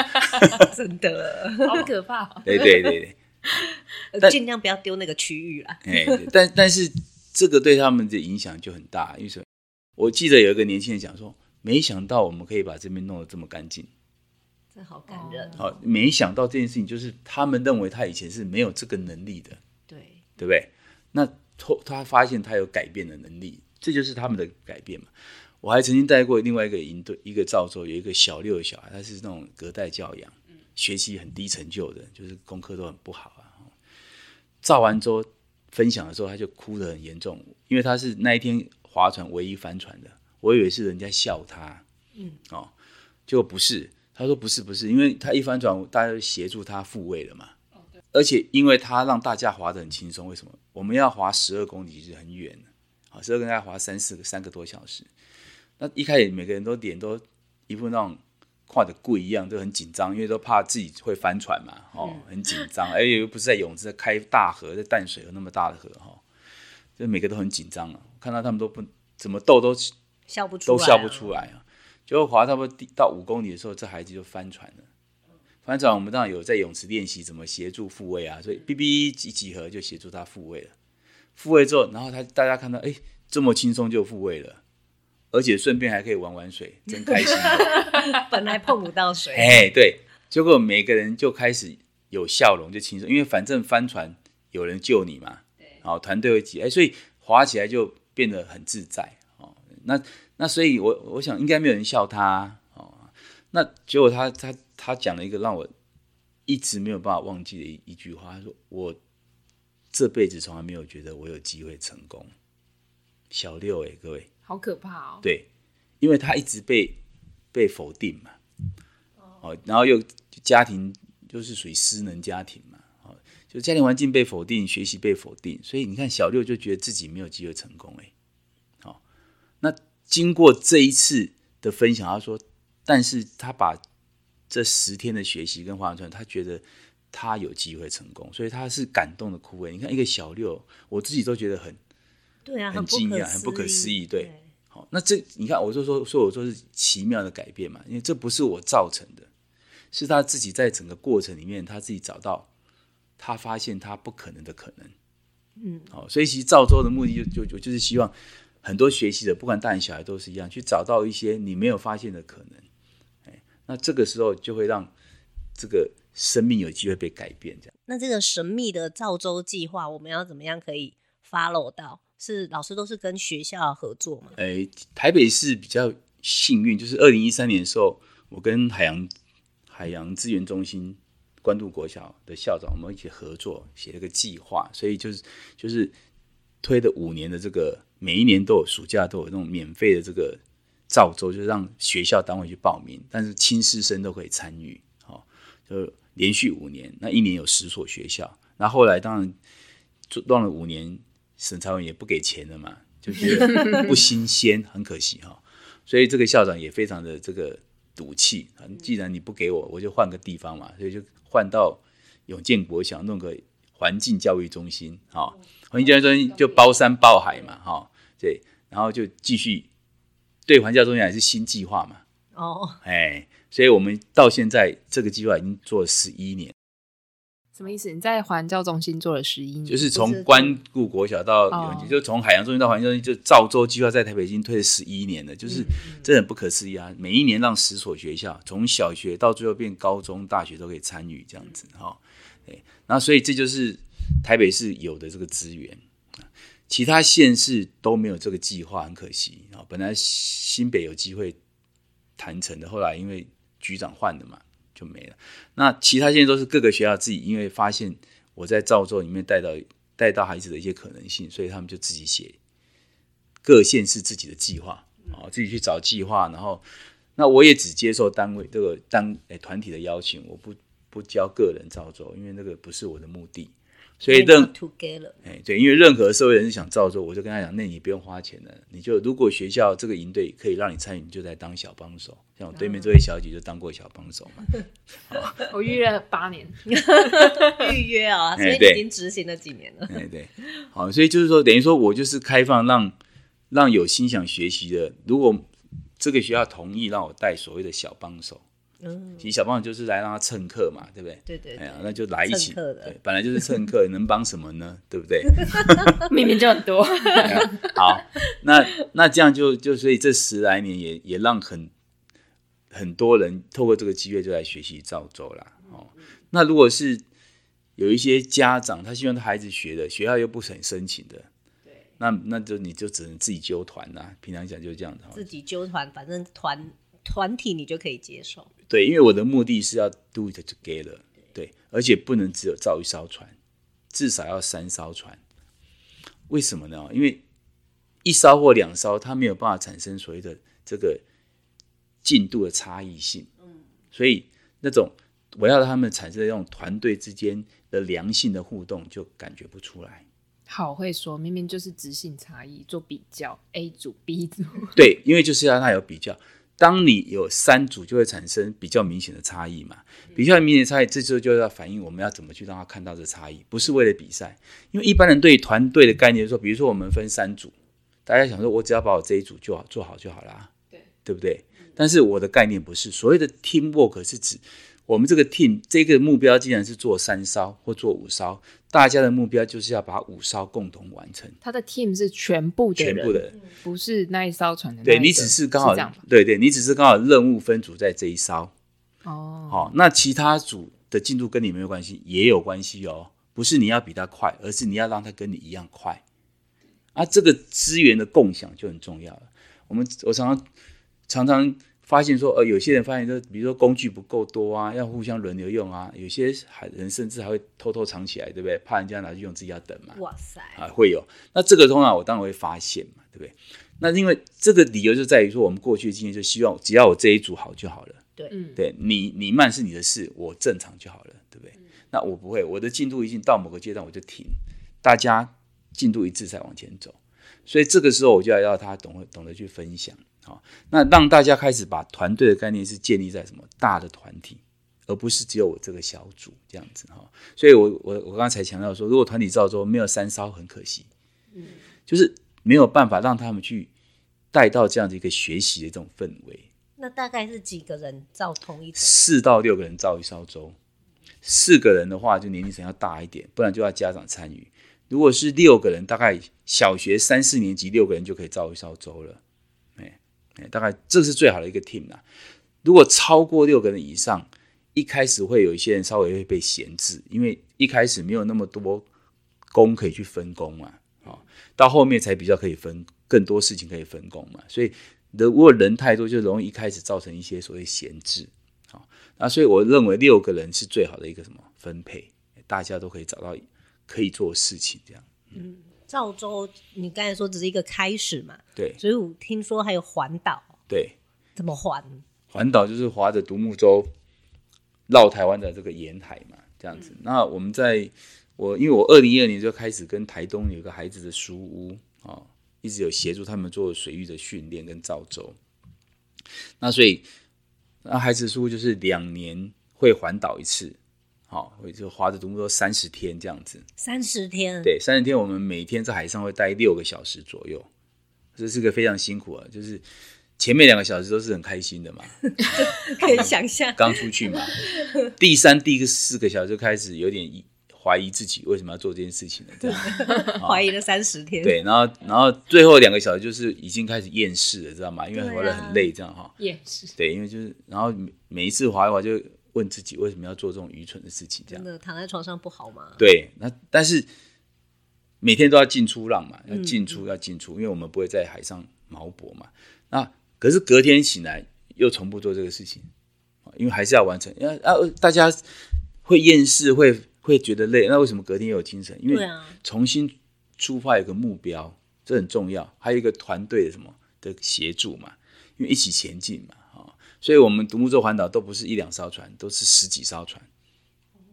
真的好可怕、哦、对对对对，尽量不要丢那个区域啦哎，但但是这个对他们的影响就很大，因为我记得有一个年轻人讲说，没想到我们可以把这边弄得这么干净，好感人、哦、没想到这件事情，就是他们认为他以前是没有这个能力的，对，对不对？那他发现他有改变的能力，这就是他们的改变嘛。我还曾经带过另外一个营队，一个赵州有一个小六的小孩，他是那种隔代教养、嗯、学习很低成就的，就是功课都很不好啊。赵完州分享的时候他就哭得很严重，因为他是那一天划船唯一翻船的，我以为是人家笑他，嗯，哦，结果不是，他说不是不是，因为他一翻船大家就协助他复位了嘛、哦、而且因为他让大家划得很轻松，为什么我们要划十二公里其实很远，好，十二公里要划三四个三个多小时，那一开始每个人都脸都一副那种跨得贵一样，都很紧张，因为都怕自己会翻船嘛、哦嗯、很紧张，而且又不是在泳池，在开大河，在淡水河那么大的河、哦、就每个都很紧张、啊、看到他们都不怎么斗都笑不出来、啊、都笑不出来、啊，结果划差不多到五公里的时候，这孩子就翻船了。翻船，我们当然有在泳池练习怎么协助复位啊，所以 B B 一集合就协助他复位了。复位之后，然后他大家看到，哎，这么轻松就复位了，而且顺便还可以玩玩水，真开心的。本来碰不到水，哎，对。结果每个人就开始有笑容，就轻松，因为反正翻船有人救你嘛，对，然后团队会挤，哎，所以划起来就变得很自在、哦、那, 那所以 我, 我想应该没有人笑他、哦、那结果他他他讲了一个让我一直没有办法忘记的 一, 一句话，他说我这辈子从来没有觉得我有机会成功。小六耶、欸、各位好可怕哦。对，因为他一直被被否定嘛、哦哦、然后又家庭就是属于失能家庭嘛、哦、就家庭环境被否定，学习被否定，所以你看小六就觉得自己没有机会成功、欸哦、那经过这一次的分享，他说但是他把这十天的学习跟划船，他觉得他有机会成功，所以他是感动的哭。你看一个小六，我自己都觉得很对啊，很惊讶，很不可思议。对，好，那这你看，我就说，所以我说是奇妙的改变嘛，因为这不是我造成的，是他自己在整个过程里面，他自己找到，他发现他不可能的可能。嗯，好，所以其实造舟的目的就就就是希望很多学习者，不管大人小孩都是一样，去找到一些你没有发现的可能。那这个时候就会让这个生命有机会被改变，这样。那这个神秘的造舟计划，我们要怎么样可以 follow 到？是老师都是跟学校合作吗？欸、台北市比较幸运，就是二零一三年的时候，我跟海洋海洋资源中心关渡国小的校长，我们一起合作写了个计划，所以就是就是推了五年的这个，每一年都有暑假都有那种免费的这个。造舟就让学校单位去报名，但是亲师生都可以参与、哦、就连续五年，那一年有十所学校，那后来当然乱了五年，审查委员也不给钱了嘛，就觉得不新鲜很可惜、哦、所以这个校长也非常的这个赌气，既然你不给我，我就换个地方嘛，所以就换到永健国小弄个环境教育中心、哦、环境教育中心就包山包海嘛、哦、对，然后就继续对环教中心还是新计划嘛、oh. 哎、所以我们到现在这个计划已经做了十一年。什么意思？你在环教中心做了十一年？就是从关渡国小到、oh. 就从海洋中心到环教中心，就造舟计划在台北已经推了十一年了，就是真的很不可思议啊！每一年让十所学校，从小学到最后变高中大学都可以参与这样子、哦、对，然后所以这就是台北市有的这个资源，其他县市都没有这个计划，很可惜。本来新北有机会谈成的，后来因为局长换了嘛，就没了。那其他县都是各个学校自己，因为发现我在造舟里面带到带到孩子的一些可能性，所以他们就自己写各县市自己的计划，自己去找计划。然后，那我也只接受单位这个单诶团体的邀请，我不不教个人造舟，因为那个不是我的目的。所以任哎对，因为任何社会人士想造舟，我就跟他讲，那你不用花钱了，你就如果学校这个营队可以让你参与，你就在当小帮手。像我对面这位小姐就当过小帮手嘛，啊、我预约了八年，预约啊、哦，所以已经执行了几年了。哎 对, 对，好，所以就是说，等于说我就是开放让让有心想学习的，如果这个学校同意让我带所谓的小帮手。嗯，其实小帮手就是来让他蹭课嘛，对不对？对对对，哎、那就来一起。对，本来就是蹭课，能帮什么呢？对不对？明明就很多。哎、好，那那这样就就所以这十来年也也让很很多人透过这个机会就来学习造舟啦、哦。那如果是有一些家长他希望他孩子学的，学校又不肯申请的。那那就你就只能自己揪团啦、啊。平常讲就是这样的。自己揪团，反正团。团体你就可以接受，对，因为我的目的是要 do it together， 对, 对，而且不能只有造一艘船，至少要三艘船。为什么呢？因为一艘或两艘，它没有办法产生所谓的这个进度的差异性，嗯，所以那种我要让他们产生那种团队之间的良性的互动，就感觉不出来。好会说，明明就是质性差异，做比较 A 组 B 组，对，因为就是要它有比较。当你有三组就会产生比较明显的差异嘛，比较明显的差异，这时候就要反映我们要怎么去让他看到这差异，不是为了比赛。因为一般人对团队的概念就是说，比如说我们分三组，大家想说我只要把我这一组就好做好就好啦， 对, 对不对？但是我的概念不是，所谓的 teamwork 是指我们这个 team 这个目标既然是做三艘或做五艘，大家的目标就是要把五艘共同完成。他的 team 是全部的人，全部的人，不是那一艘船的那一个。对，你只是刚好，对对，你只是刚好任务分组在这一艘。哦，好、哦，那其他组的进度跟你没有关系，也有关系哦。不是你要比他快，而是你要让他跟你一样快。啊，这个资源的共享就很重要了。我们我常常常常发现说，呃，有些人发现说，比如说工具不够多啊，要互相轮流用啊。有些人甚至还会偷偷藏起来，对不对？怕人家拿去用，自己要等嘛。哇塞，啊，会有。那这个通常我当然会发现嘛，对不对？那因为这个理由就在于说，我们过去的经验就希望，只要我这一组好就好了。对，嗯，对你你慢是你的事，我正常就好了，对不对？嗯，那我不会，我的进度一定到某个阶段我就停，大家进度一致才往前走。所以这个时候我就要让他 懂, 懂得去分享。好，那让大家开始把团队的概念是建立在什么大的团体，而不是只有我这个小组这样子。所以我我我刚才强调说，如果团体照做没有三烧很可惜，嗯，就是没有办法让他们去带到这样的一个学习的这种氛围。那大概是几个人照同一种？四到六个人照一烧粥。四个人的话就年龄层要大一点，不然就要家长参与。如果是六个人，大概小学三四年级六个人就可以照一烧粥了。大概这是最好的一个 team 啦。如果超过六个人以上，一开始会有一些人稍微会被闲置，因为一开始没有那么多工可以去分工嘛，哦，到后面才比较可以分更多事情可以分工嘛。所以如果人太多，就容易一开始造成一些所谓闲置，哦，那所以我认为六个人是最好的一个什么分配，大家都可以找到可以做事情这样。嗯，照粥你刚才说只是一个开始嘛，对，所以我听说还有环岛。对，怎么环？环岛就是划着独木舟绕台湾的这个沿海嘛，这样子。嗯，那我们在我因为我二零一二年就开始跟台东有一个孩子的书屋，哦，一直有协助他们做水域的训练跟照粥。那所以那孩子的书屋就是两年会环岛一次，好，我就划着独木舟三十天这样子。三十天，对，三十天，我们每天在海上会待六个小时左右，这是个非常辛苦啊。就是前面两个小时都是很开心的嘛，可以想象，刚出去嘛。第三、第四个小时就开始有点怀疑自己为什么要做这件事情了，这样怀疑了三十天。对，然后然后最后两个小时就是已经开始厌世了，知道吗？因为划得很累，这样哈。厌世。对，因为就是然后每一次划一划就问自己为什么要做这种愚蠢的事情，这样真的躺在床上不好吗？对，那但是每天都要进出浪嘛，要进出，嗯，要进出，因为我们不会在海上锚泊嘛。那可是隔天醒来又重复做这个事情，因为还是要完成。啊，大家会厌世，会会觉得累，那为什么隔天又有精神？因为重新出发有个目标，这很重要。还有一个团队的什么的协助嘛，因为一起前进嘛。所以我们独木舟环岛都不是一两艘船，都是十几艘船，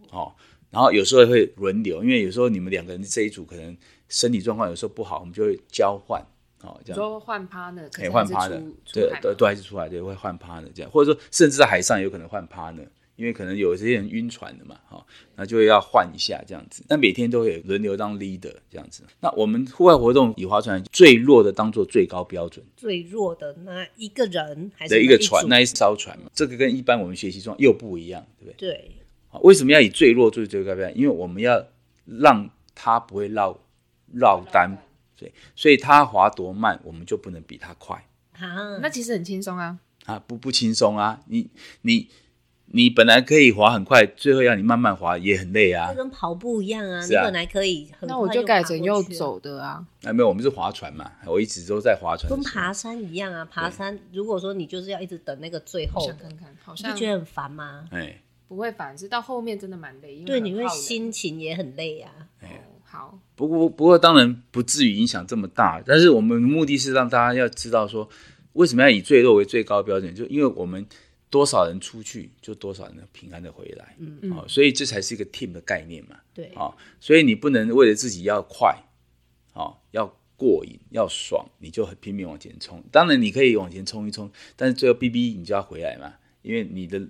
哦，然后有时候会轮流，因为有时候你们两个人这一组可能身体状况有时候不好，我们就会交换，哦，这样就换partner，可以换partner，对，都还是出来，对，会换partner这样，或者说甚至在海上也有可能换partner，因为可能有些人晕船的嘛，哦，那就要换一下这样子。那每天都会轮流当 leader 这样子。那我们户外活动以划船最弱的当做最高标准，最弱的那一个人还是那一组的一个船，那一艘船嘛，这个跟一般我们学习中又不一样，对不对？对。为什么要以最弱做最高标准？因为我们要让他不会绕绕单，对，所以他划多慢，我们就不能比他快。啊，那其实很轻松啊。啊，不不轻松啊，你你。你本来可以滑很快，最后要你慢慢滑也很累啊，就跟跑步一样 啊, 啊你本来可以很快，那我就改成又走的啊，啊没有，我们是划船嘛，我一直都在划船，跟爬山一样啊。爬山如果说你就是要一直等那个最后的，想看看好像你觉得很烦吗？哎，不会烦，是到后面真的蛮累，因为对，你会心情也很累啊，哎，好，不过不过当然不至于影响这么大，但是我们的目的是让大家要知道说为什么要以最弱为最高标准，就因为我们多少人出去就多少人平安的回来，嗯嗯哦，所以这才是一个 team 的概念嘛，对，哦，所以你不能为了自己要快，哦，要过瘾要爽你就很拼命往前冲，当然你可以往前冲一冲，但是最后 B B 你就要回来嘛，因为你的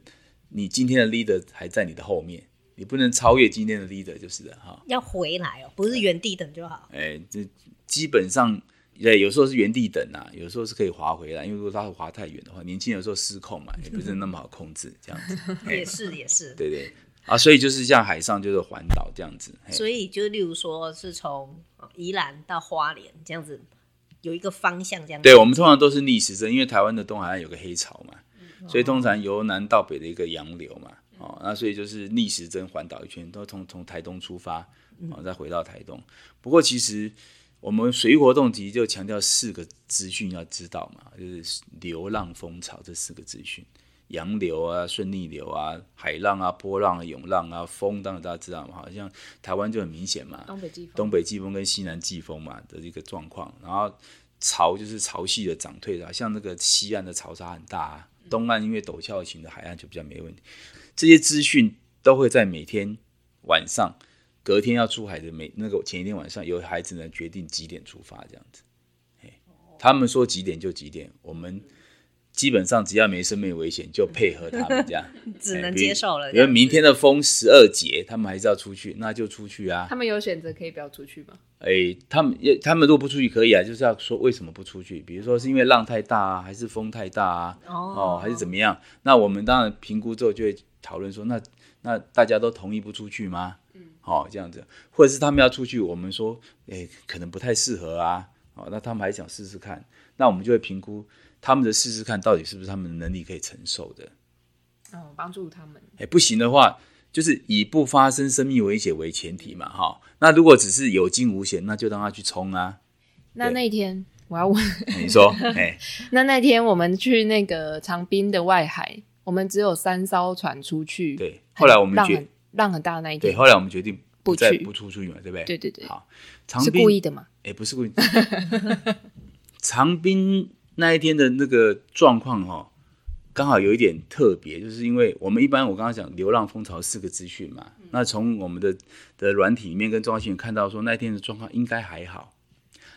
你今天的 leader 还在你的后面，你不能超越今天的 leader 就是的，哦，要回来哦，不是原地等就好，哎，这基本上对，有时候是原地等啊，有时候是可以滑回来，因为如果他滑太远的话，年轻人有时候失控嘛，也不是那么好控制，这样子也是也是，对对啊，所以就是像海上就是环岛这样子，所以就例如说是从宜兰到花莲这样子有一个方向这样子。对，我们通常都是逆时针，因为台湾的东海岸有个黑潮嘛，嗯，所以通常由南到北的一个洋流嘛，嗯哦，那所以就是逆时针环岛一圈，都从从台东出发，然后，哦，再回到台东。不过其实。我们水育活动集就强调四个资讯要知道嘛，就是流浪风潮这四个资讯，洋流啊、顺逆流啊、海浪啊、波浪啊、涌浪啊、风，当然大家知道嘛，好像台湾就很明显嘛，东北季风，东北季风跟西南季风嘛的一个状况。然后潮就是潮汐的涨退，像那个西岸的潮差很大、啊，东岸因为陡峭型的海岸就比较没问题。这些资讯都会在每天晚上，隔天要出海的每那个前一天晚上，由孩子呢决定几点出发，这样子。他们说几点就几点，我们基本上只要没生命危险就配合他们这样，只能接受了。比如明天的风十二节，他们还是要出去，那就出去啊。他们有选择可以不要出去吗？欸、他们他们如果不出去可以啊，就是要说为什么不出去？比如说是因为浪太大啊，还是风太大啊，哦，哦还是怎么样？那我们当然评估之后就会讨论说，那那大家都同意不出去吗？哦，这样子，或者是他们要出去，我们说，欸、可能不太适合啊，哦，那他们还想试试看，那我们就会评估他们的试试看到底是不是他们的能力可以承受的，哦，帮助他们。欸、不行的话，就是以不发生生命危险为前提嘛，哈、哦。那如果只是有惊无险，那就让他去冲啊。那那一天我要问你说，欸、那那天我们去那个长滨的外海，我们只有三艘船出去，对，后来我们觉得。浪很大的那一天，对，后来我们决定不再不出去嘛，对不对？对对对，好，长滨是故意的吗？哎，不是故意的。长滨那一天的那个状况哈、哦，刚好有一点特别，就是因为我们一般我刚刚讲流浪风潮四个资讯嘛，嗯、那从我们的的软体里面跟中央新闻看到说那一天的状况应该还好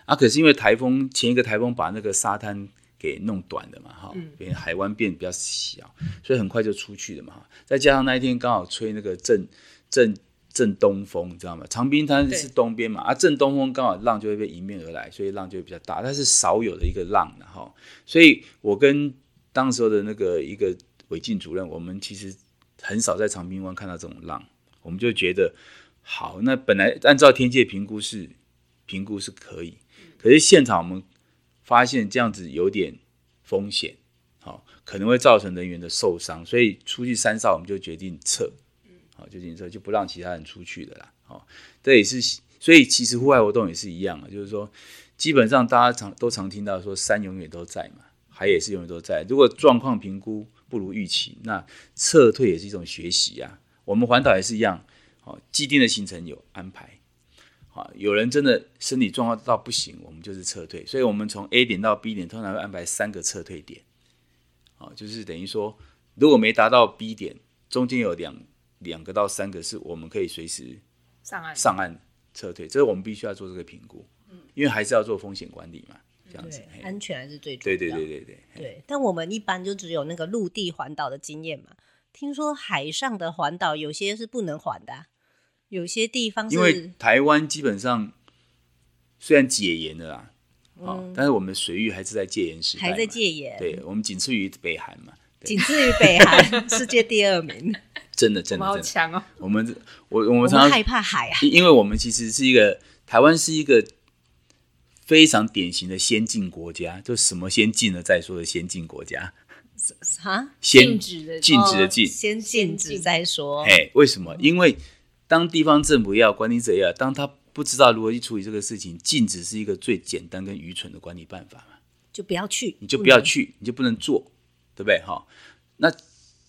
啊，可是因为台风前一个台风把那个沙滩给弄短的嘛，哈、嗯，海湾变比较小，所以很快就出去了嘛。再加上那一天刚好吹那个正正正东风，你知道吗？长滨它是东边嘛，啊，正东风刚好浪就会被迎面而来，所以浪就会比较大，但是少有的一个浪的哈。所以我跟当时候的那个一个委进主任，我们其实很少在长滨湾看到这种浪，我们就觉得好，那本来按照天气评估是评估是可以，可是现场我们发现这样子有点风险、哦、可能会造成人员的受伤，所以出去三哨我们就决定撤、哦、就, 撤就不让其他人出去了啦、哦、这也是，所以其实户外活动也是一样、啊、就是说基本上大家常都常听到说山永远都在嘛，海也是永远都在，如果状况评估不如预期，那撤退也是一种学习啊。我们环岛也是一样、哦、既定的行程有安排，有人真的身体状况到不行，我们就是撤退，所以我们从 A 点到 B 点通常会安排三个撤退点，就是等于说如果没达到 B 点，中间有两两个到三个是我们可以随时上岸上岸撤退，这是我们必须要做这个评估、嗯、因为还是要做风险管理嘛，这样子对安全还是最重要，对对对对 对, 对, 对但我们一般就只有那个陆地环岛的经验嘛，听说海上的环岛有些是不能环的、啊，有些地方是因为台湾基本上虽然解严了啦、嗯哦、但是我们水域还是在戒严时代，还在戒严，对，我们仅次于北韩嘛，仅次于北韩世界第二名，真的真的我们好强哦，我们我我们常常我们害怕海啊，因为我们其实是一个台湾是一个非常典型的先进国家，就什么先进了再说的先进国家，禁止的禁止的禁、哦、先禁止再说，为什么？因为当地方政府也好，管理者也好，当他不知道如何去处理这个事情，禁止是一个最简单跟愚蠢的管理办法嘛，就不要去，你就不要去，你就不能做，对不对？哈、哦，那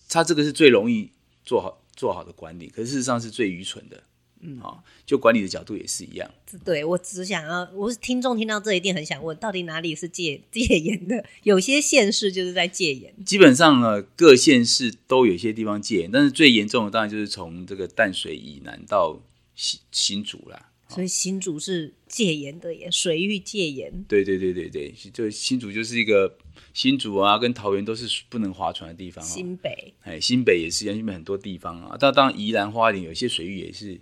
他这个是最容易做好做好的管理，可是事实上是最愚蠢的。嗯，好、哦，就管理的角度也是一样。对，我只想要，我听众听到这一定很想问，到底哪里是戒戒严的？有些县市就是在戒严。基本上呢，各县市都有些地方戒严，但是最严重的当然就是从这个淡水以南到 新, 新竹啦、哦。所以新竹是戒严的耶，水域戒严。对对对对对，就新竹就是一个新竹啊，跟桃园都是不能划船的地方、哦。新北，哎，新北也是，新北很多地方啊，但当然宜兰花莲有些水域也是。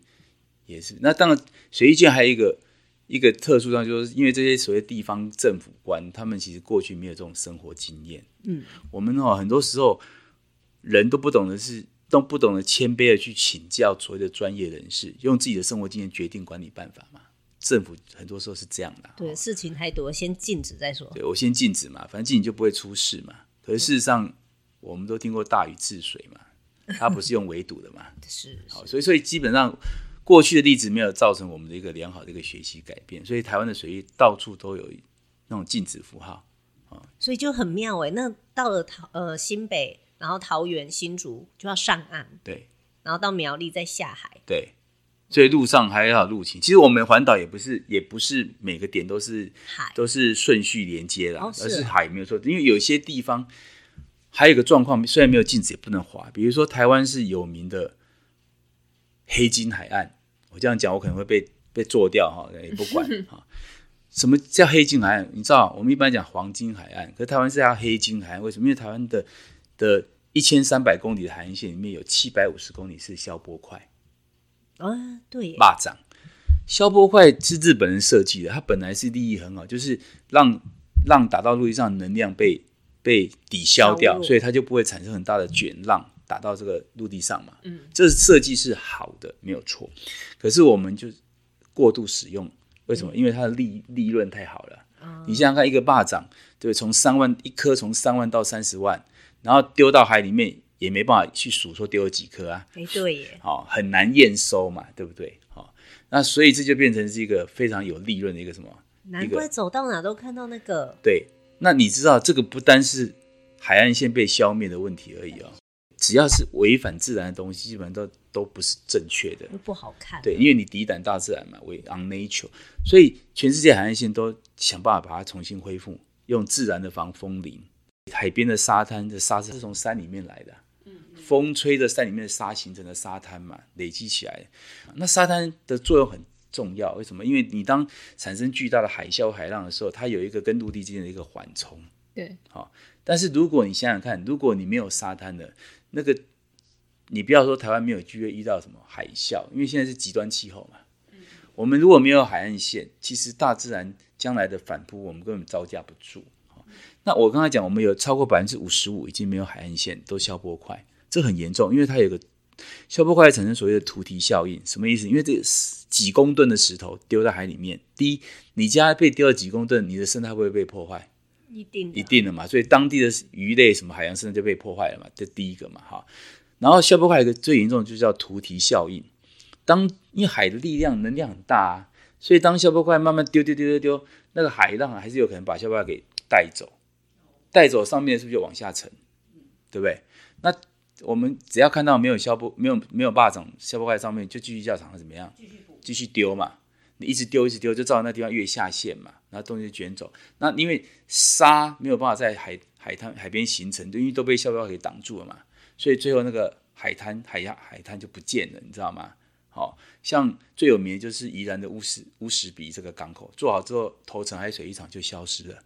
也是，那当然水域界还有一个一个特殊上，就是因为这些所谓地方政府官，他们其实过去没有这种生活经验。嗯，我们、哦、很多时候人都不懂得是都不懂得谦卑的去请教所谓的专业人士，用自己的生活经验决定管理办法嘛。政府很多时候是这样的。对，事情太多，先禁止再说。对，我先禁止嘛，反正禁止就不会出事嘛。可是事实上，嗯、我们都听过大禹治水嘛，它不是用围堵的嘛。是, 是。好，所以所以基本上。过去的例子没有造成我们的一个良好的一个学习改变，所以台湾的水域到处都有那种禁止符号，哦，所以就很妙耶。那到了、呃、新北，然后桃园、新竹就要上岸，对，然后到苗栗再下海，对，所以路上还要路情。其实我们环岛也不是也不是每个点都是海，都是顺序连接啦，哦，是而是海没有错。因为有些地方还有一个状况，虽然没有禁止也不能滑，比如说台湾是有名的黑金海岸，我这样讲我可能会被被做掉也不管什么叫黑金海岸？你知道我们一般讲黄金海岸，可是台湾是叫黑金海岸，为什么？因为台湾的的一千三百公里的海岸线里面有七百五十公里是消波块啊，对，蚂蚱消波块是日本人设计的，它本来是利益很好，就是让让打到陆地上的能量被被抵消掉，所以它就不会产生很大的卷浪打到这个陆地上嘛。嗯，这设计是好的，没有错。可是我们就过度使用，为什么？嗯，因为它的 利, 利润太好了。嗯，你想想看，一个蚂蚱，对，从三万一颗，从三万到三十万，然后丢到海里面。也没办法去数说丢了几颗啊，欸，对耶，哦，很难验收嘛，对不对？哦，那所以这就变成是一个非常有利润的一个什么，难怪走到哪都看到那个。对，那你知道这个不单是海岸线被消灭的问题而已哦，只要是违反自然的东西基本上 都, 都不是正确的，不好看。对，因为你抵挡大自然嘛， on nature， 所以全世界海岸线都想办法把它重新恢复，用自然的防风林。海边的沙滩的沙子是从山里面来的，风吹着山里面的沙形成的沙滩嘛，累积起来。那沙滩的作用很重要，为什么？因为你当产生巨大的海啸海浪的时候，它有一个跟陆地之间的一个缓冲，对，哦，但是如果你想想看，如果你没有沙滩的那个，你不要说台湾没有机会遇到什么海啸，因为现在是极端气候嘛，嗯，我们如果没有海岸线，其实大自然将来的反扑我们根本招架不住。哦，那我刚才讲我们有超过 百分之五十五 已经没有海岸线，都消波块，这很严重，因为它有一个消波块产生所谓的突堤效应。什么意思？因为这几公吨的石头丢在海里面，第一，你家被丢了几公吨，你的生态会不会被破坏？一定的，一定的嘛，所以当地的鱼类什么海洋生态就被破坏了嘛，这第一个嘛，哈。然后消波块有一个最严重的就是叫突堤效应，当因为海的力量能量很大，啊，所以当消波块慢慢丢丢丢丢丢，那个海浪还是有可能把消波块给带走，带走上面是不是就往下沉，对不对？那我们只要看到没有消波没有没有霸掌消波块上面，就继续叫厂商怎么样，继续丢嘛，你一直丢一直丢，就照那地方越下陷嘛，然后东西就卷走。那因为沙没有办法在 海, 海滩海边形成，因为都被消波块给挡住了嘛，所以最后那个海滩海海滩就不见了，你知道吗？好，哦，像最有名的就是宜兰的乌石乌石鼻这个港口，做好之后头城海水浴场就消失了。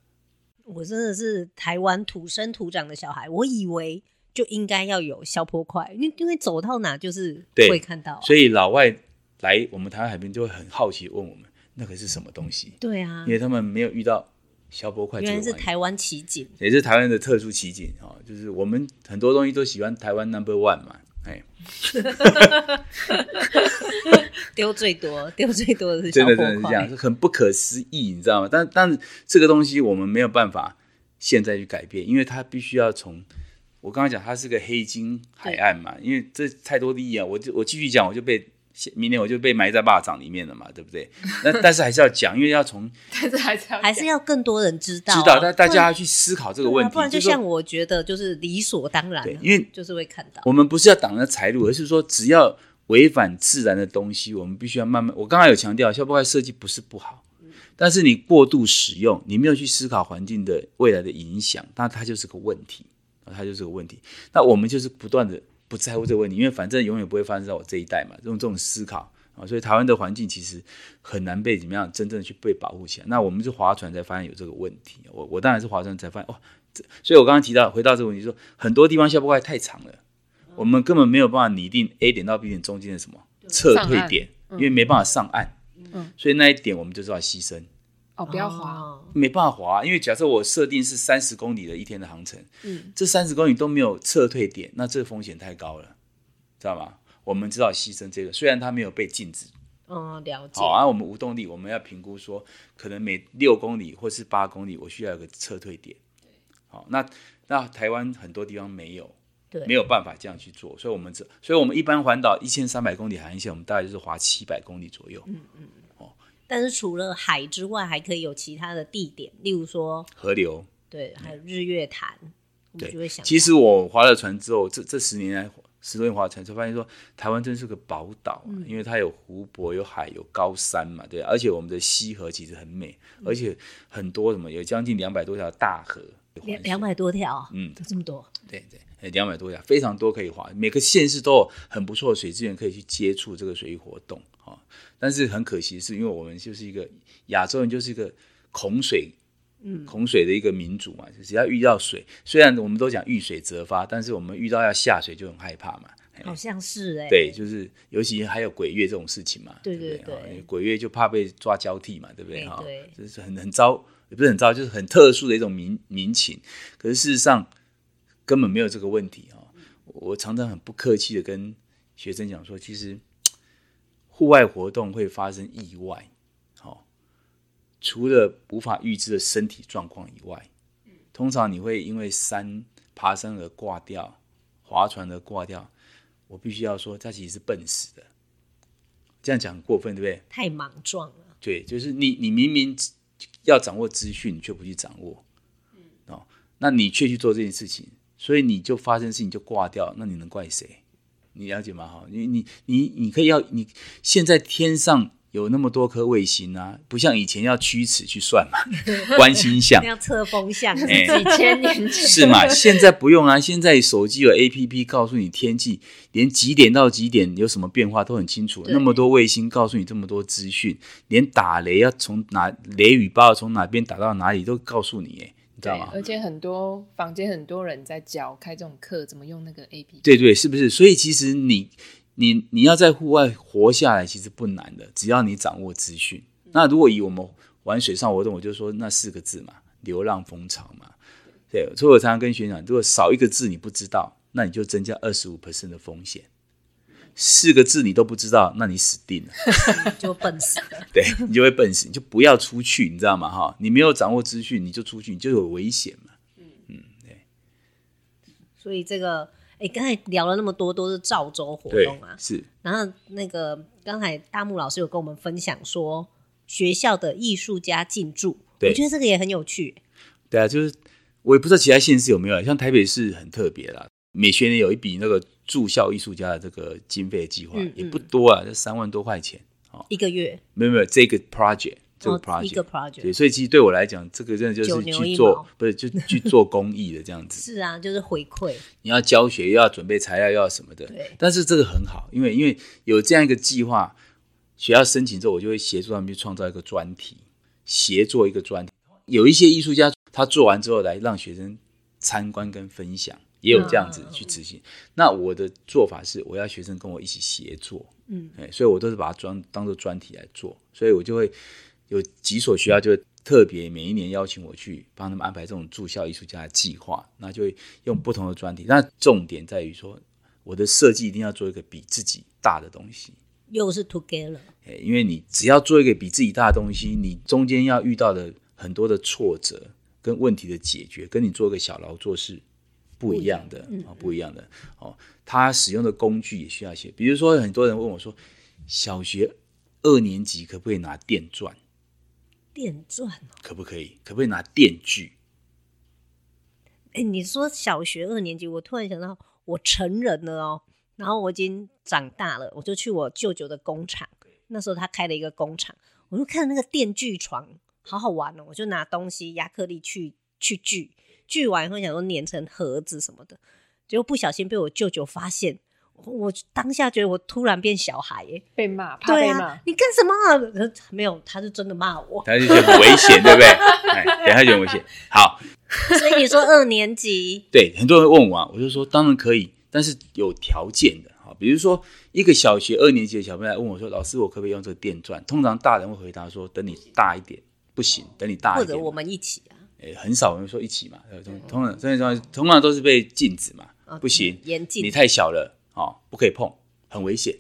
我真的是台湾土生土长的小孩，我以为就应该要有消波块，因为走到哪就是会看到，啊，所以老外来我们台湾海边就会很好奇问我们那个是什么东西。对啊，因为他们没有遇到消波块，原来是台湾奇景，也是台湾的特殊奇景，哦，就是我们很多东西都喜欢台湾 number one 嘛，哎，丢最多丢最多的是消波块，真的真的是这样，很不可思议，你知道吗？ 但, 但这个东西我们没有办法现在去改变，因为它必须要从我刚刚讲它是个黑金海岸嘛，因为这太多利益啊，我就我继续讲我就被明年我就被埋在蚂蚱里面了嘛，对不对？那但是还是要讲，因为要从但是还是要还是要更多人知道，啊，知道，但大家要去思考这个问题，不然就像我觉得就是理所当然，对，因为就是会看到我们不是要挡着财路，而是说只要违反自然的东西我们必须要慢慢。我刚刚有强调消波块设计不是不好，但是你过度使用，你没有去思考环境的未来的影响，那它就是个问题，它就是个问题。那我们就是不断的不在乎这个问题，因为反正永远不会发生在我这一代嘛，用这种思考，啊，所以台湾的环境其实很难被怎么样真正去被保护起来。那我们是划船才发现有这个问题，我我当然是划船才发现哦，所以我刚刚提到回到这个问题说，很多地方消波块太长了，我们根本没有办法拟定 A 点到 B 点中间的什么撤退点，因为没办法上岸，嗯，所以那一点我们就是要牺牲。哦，不要滑，哦，没办法滑，因为假设我设定是三十公里的一天的航程，嗯，这三十公里都没有撤退点，那这个风险太高了，知道吗？我们知道牺牲这个，虽然它没有被禁止，嗯，了解。好，啊，我们无动力，我们要评估说，可能每六公里或是八公里，我需要有个撤退点。好，那那台湾很多地方没有，对，没有办法这样去做，所以我们这，所以我们一般环岛一千三百公里海岸线，我们大概就是划七百公里左右。嗯嗯。哦，但是除了海之外，还可以有其他的地点，例如说河流，对，还有日月潭。嗯，我们就会想，对，其实我划了船之后，这这十年来。十多年划船，才发现说台湾真是个宝岛，啊嗯，因为它有湖泊、有海、有高山嘛，对，而且我们的溪河其实很美，嗯，而且很多什么，有将近两百多条大河，两两百多条，嗯，这么多，对对，两百多条，非常多可以划，每个县市都有很不错的水资源可以去接触这个水域活动，哦，但是很可惜是因为我们就是一个亚洲人，就是一个恐水。嗯，恐水的一个民族嘛，只要遇到水，虽然我们都讲遇水则发，但是我们遇到要下水就很害怕嘛。好像是哎，欸，对，就是尤其还有鬼月这种事情嘛，对对 对, 对, 对，鬼月就怕被抓交替嘛，对不对？哈，就是很很糟，也不是很糟，就是很特殊的一种民民情。可是事实上根本没有这个问题啊，哦。我常常很不客气的跟学生讲说，其实户外活动会发生意外。除了无法预知的身体状况以外，通常你会因为山爬山而挂掉，划船而挂掉。我必须要说，他其实是笨死的。这样讲过分，对不对？太莽撞了。对，就是 你, 你明明要掌握资讯，却不去掌握，嗯哦，那你却去做这件事情，所以你就发生事情就挂掉，那你能怪谁？你了解吗？你你你你可以要你现在天上。有那么多颗卫星啊，不像以前要屈尺去算嘛，观星象要测风向，欸，几千年前是嘛？现在不用啊，现在手机有 A P P 告诉你天气，连几点到几点有什么变化都很清楚。那么多卫星告诉你这么多资讯，连打雷要从哪，雷雨包从哪边打到哪里都告诉你，欸，你知道吗？而且很多坊间很多人在教开这种课，怎么用那个 A P P？ 对对，是不是？所以其实你。你, 你要在户外活下来其实不难的，只要你掌握资讯。那如果以我们玩水上活动，我就说那四个字嘛，流浪风潮嘛。对，所以我常常跟学长，如果少一个字你不知道，那你就增加 百分之二十五 的风险。四个字你都不知道，那你死定了，你就笨死了。对，你就会笨死，你就不要出去，你知道吗？你没有掌握资讯，你就出去，你就有危险嘛。嗯，对。所以这个。哎，刚才聊了那么多都是造舟活动啊，是。然后那个刚才大木老师有跟我们分享说学校的艺术家进驻，我觉得这个也很有趣。对啊，就是我也不知道其他县市有没有，像台北市很特别啦，每学年有一笔那个驻校艺术家的这个经费计划，嗯嗯，也不多啊，就三万多块钱，哦，一个月。没有没有，这个 project。这个 project，哦，一个 project， 对，所以其实对我来讲，这个真的就是去做，不是就去做公益的这样子。是啊，就是回馈。你要教学，又要准备材料，又要什么的。对。但是这个很好，因为因为有这样一个计划，学校申请之后，我就会协助他们去创造一个专题，协作一个专题。有一些艺术家，他做完之后来让学生参观跟分享，也有这样子去执行。嗯，那我的做法是，我要学生跟我一起协作，嗯，所以我都是把它当作专题来做，所以我就会。有几所学校就会特别每一年邀请我去帮他们安排这种驻校艺术家的计划，那就会用不同的专题，那重点在于说我的设计一定要做一个比自己大的东西，又是 together， 因为你只要做一个比自己大的东西，你中间要遇到的很多的挫折跟问题的解决跟你做一个小劳作是不一样的，嗯，不一样的，哦，他使用的工具也需要些，比如说很多人问我说小学二年级可不可以拿电钻，电钻，哦，可不可以？可不可以拿电锯？哎，你说小学二年级，我突然想到，我成人了哦，然后我已经长大了，我就去我舅舅的工厂，那时候他开了一个工厂，我就看那个电锯床，好好玩哦，我就拿东西亚克力去去锯，锯完会想说粘成盒子什么的，结果不小心被我舅舅发现。我当下觉得我突然变小孩耶，被骂，怕被骂，对啊，你干什么，啊，没有，他是真的骂我，他就觉得很危险对不对，哎，等他觉得危险，好，所以你说二年级对很多人问我，啊，我就说当然可以，但是有条件的，比如说一个小学二年级的小朋友来问我说老师我可不可以用这个电钻，通常大人会回答说等你大一点不行，等你大一点，或者我们一起啊，哎，很少人说一起嘛，通常，通常，通常都是被禁止嘛，哦，不行，严禁，你太小了哦，不可以碰，很危险。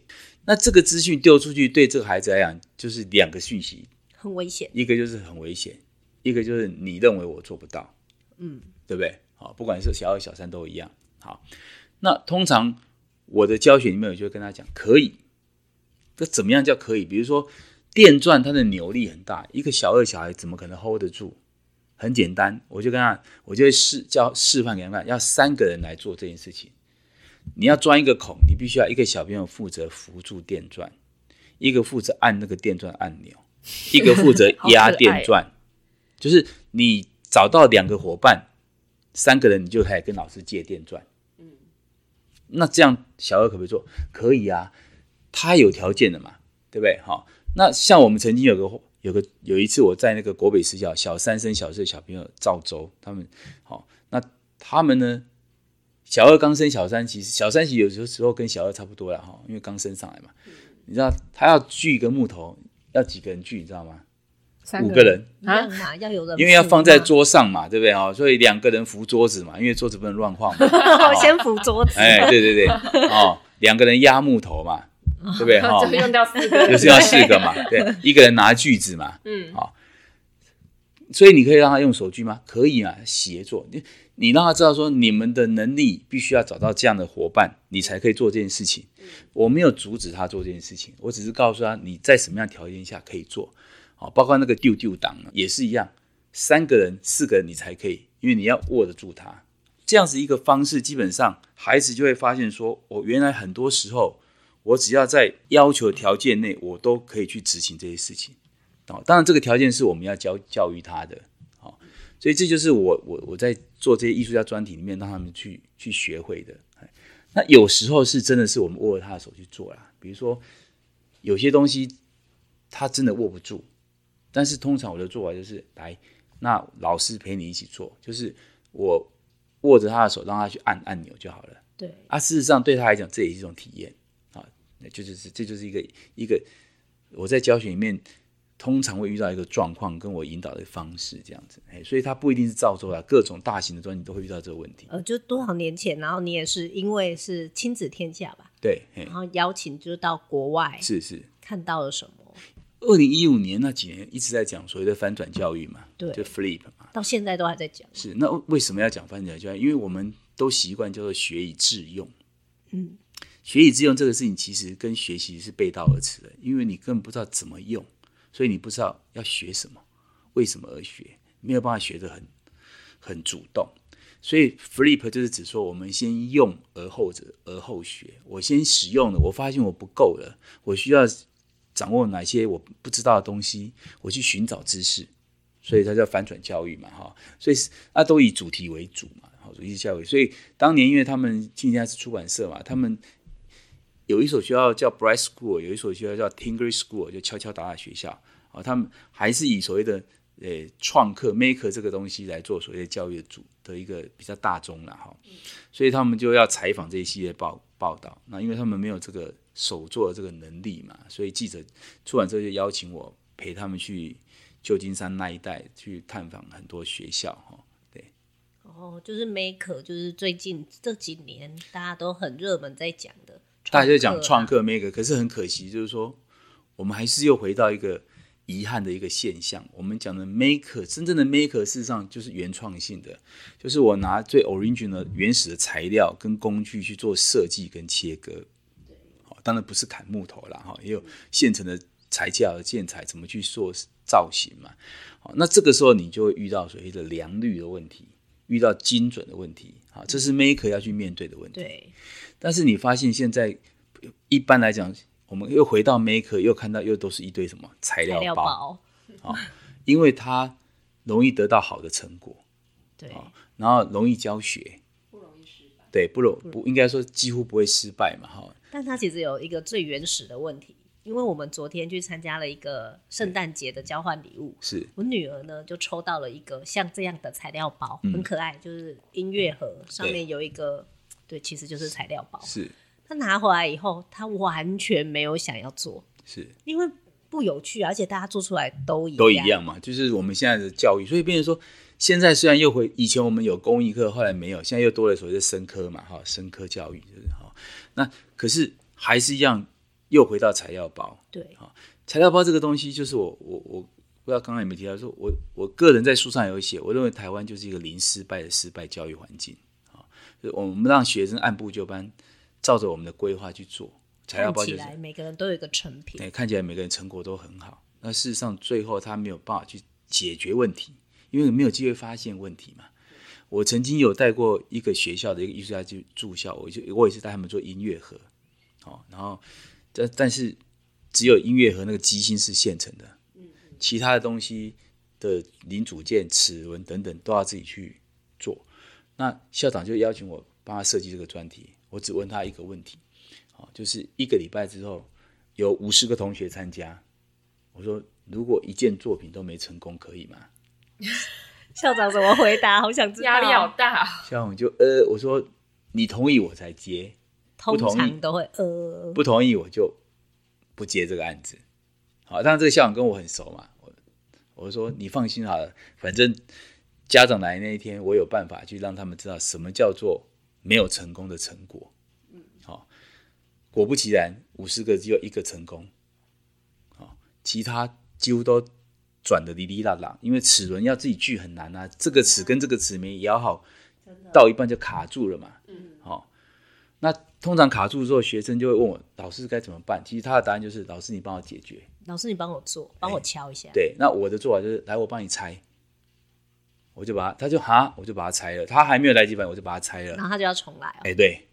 那这个资讯丢出去，对这个孩子来讲，就是两个讯息，很危险。一个就是很危险，一个就是你认为我做不到，嗯，对不对？好，不管是小二、小三都一样。好，那通常我的教学里面我就会跟他讲可以，这怎么样叫可以？比如说电钻它的扭力很大，一个小二小孩怎么可能 hold 得住？很简单，我就跟他，我就会示叫示范给他们看，要三个人来做这件事情。你要钻一个孔，你必须要一个小朋友负责扶住电钻，一个负责按那个电钻按钮，一个负责压电钻。就是你找到两个伙伴，三个人你就可以跟老师借电钻。嗯，那这样小二可不可以做？可以啊，他有条件的嘛，对不对？好，那像我们曾经有个。有个有一次我在那个国北私校小三生小四的小朋友赵州他们，好、哦，那他们呢，小二刚升小三，其实小三其实有时候跟小二差不多了哈，因为刚升上来嘛，你知道他要锯一个木头要几个人锯，你知道吗？三个五个人啊，要有人，因为要放在桌上嘛，对不对哈？所以两个人扶桌子嘛，因为桌子不能乱晃嘛，哦、先扶桌子，哎，对对对，哦，两个人压木头嘛。对不对哈？就用掉四个，就是要四个嘛。对，一个人拿锯子嘛。嗯，好、哦。所以你可以让他用手锯吗？可以啊，协作。你你让他知道说，你们的能力必须要找到这样的伙伴，你才可以做这件事情。我没有阻止他做这件事情，我只是告诉他你在什么样条件下可以做。好、哦，包括那个丢丢档也是一样，三个人、四个人你才可以，因为你要握得住他。这样子一个方式，基本上孩子就会发现说，我、哦、原来很多时候。我只要在要求条件内，我都可以去执行这些事情。哦、当然，这个条件是我们要 教, 教育他的、哦。所以这就是 我, 我, 我在做这些艺术家专题里面让他们 去, 去学会的。那有时候是真的是我们握着他的手去做啦。比如说有些东西他真的握不住，但是通常我的做法就是来，那老师陪你一起做，就是我握着他的手让他去按按钮就好了。对。啊，事实上对他来讲这也是一种体验。就是这就是一个一个我在教学里面通常会遇到一个状况，跟我引导的方式这样子，所以它不一定是造作啦，各种大型的专题都会遇到这个问题。呃，就多少年前，然后你也是因为是亲子天下吧？对，然后邀请就到国外，是是看到了什么？二零一五年那几年一直在讲所谓的翻转教育嘛，对，就 flip 嘛，到现在都还在讲。是，那为什么要讲翻转教育？因为我们都习惯叫做学以致用，嗯。学以致用这个事情其实跟学习是背道而驰的，因为你根本不知道怎么用，所以你不知道要学什么，为什么而学，没有办法学得很很主动。所以 flip 就是指说我们先用而后者而后学，我先使用了，我发现我不够了，我需要掌握哪些我不知道的东西，我去寻找知识，所以它叫反转教育嘛，哈，所以啊都以主题为主嘛，好，主题教育。所以当年因为他们现在是出版社嘛，他们有一所学校叫 Bright School， 有一所学校叫 Tinkering School， 就敲敲打打学校、哦、他们还是以所谓的呃创客 maker 这个东西来做所谓的教育组的一个比较大宗啦、哦、所以他们就要采访这一系列 报, 报道，那因为他们没有这个手做的这个能力嘛，所以记者出版社就邀请我陪他们去旧金山那一带去探访很多学校、哦哦，就是 maker， 就是最近这几年大家都很热门在讲的，大家就讲创客 maker， 可是很可惜，就是说我们还是又回到一个遗憾的一个现象。我们讲的 maker， 真正的 maker 事实上就是原创性的，就是我拿最 original 原始的材料跟工具去做设计跟切割。当然不是砍木头啦，也有现成的材料的建材怎么去做造型嘛。那这个时候你就会遇到所谓的良率的问题。遇到精准的问题，这是 maker 要去面对的问题。对，但是你发现现在一般来讲，我们又回到 maker， 又看到又都是一堆什么材料包，材料包哦、因为它容易得到好的成果，对，哦、然后容易教学，不容易失败，对，不容不应该说几乎不会失败嘛，哈、哦。但它其实有一个最原始的问题。因为我们昨天去参加了一个圣诞节的交换礼物，是我女儿呢就抽到了一个像这样的材料包、嗯、很可爱，就是音乐盒上面有一个 对, 对其实就是材料包，是她拿回来以后她完全没有想要做，是因为不有趣、啊、而且大家做出来都一样都一样嘛，就是我们现在的教育，所以变成说现在虽然又回以前我们有公益课，后来没有，现在又多了所谓的生科嘛，哈，生科教育、就是、那可是还是一样又回到材料包，对、哦，材料包这个东西就是我我我不知道刚刚有没有提到，说我我个人在书上有写，我认为台湾就是一个零失败的失败教育环境，啊、哦，我们让学生按部就班照着我们的规划去做，材料包就是看起来每个人都有一个成品，对，看起来每个人成果都很好，那事实上最后他没有办法去解决问题，因为没有机会发现问题嘛。我曾经有带过一个学校的一个艺术家去住校，我就我也是带他们做音乐盒，哦，然后但但是只有音乐盒那个机芯是现成的，其他的东西的零组件、齿轮等等都要自己去做。那校长就邀请我帮他设计这个专题，我只问他一个问题，就是一个礼拜之后有五十个同学参加，我说如果一件作品都没成功可以吗？校长怎么回答？好想知道，压力好大。校长就呃，我说你同意我才接，通常都会呃，不同意我就不接这个案子。好，当然这个校长跟我很熟嘛，我我说你放心好了，反正家长来那一天，我有办法去让他们知道什么叫做没有成功的成果。嗯，好，果不其然，五十个只有一个成功，好，其他几乎都转的哩哩啦啦，因为齿轮要自己锯很难啊，这个齿跟这个齿没咬好，到一半就卡住了嘛。嗯，好，那通常卡住之后，学生就会问我老师该怎么办？其实他的答案就是老师你帮我解决，老师你帮我做，帮我敲一下。对，那我的做法就是来我帮你拆，我就把他，他就哈，我就把它拆了，他还没有来及反应我就把它拆了，然后他就要重来哦。哎，对，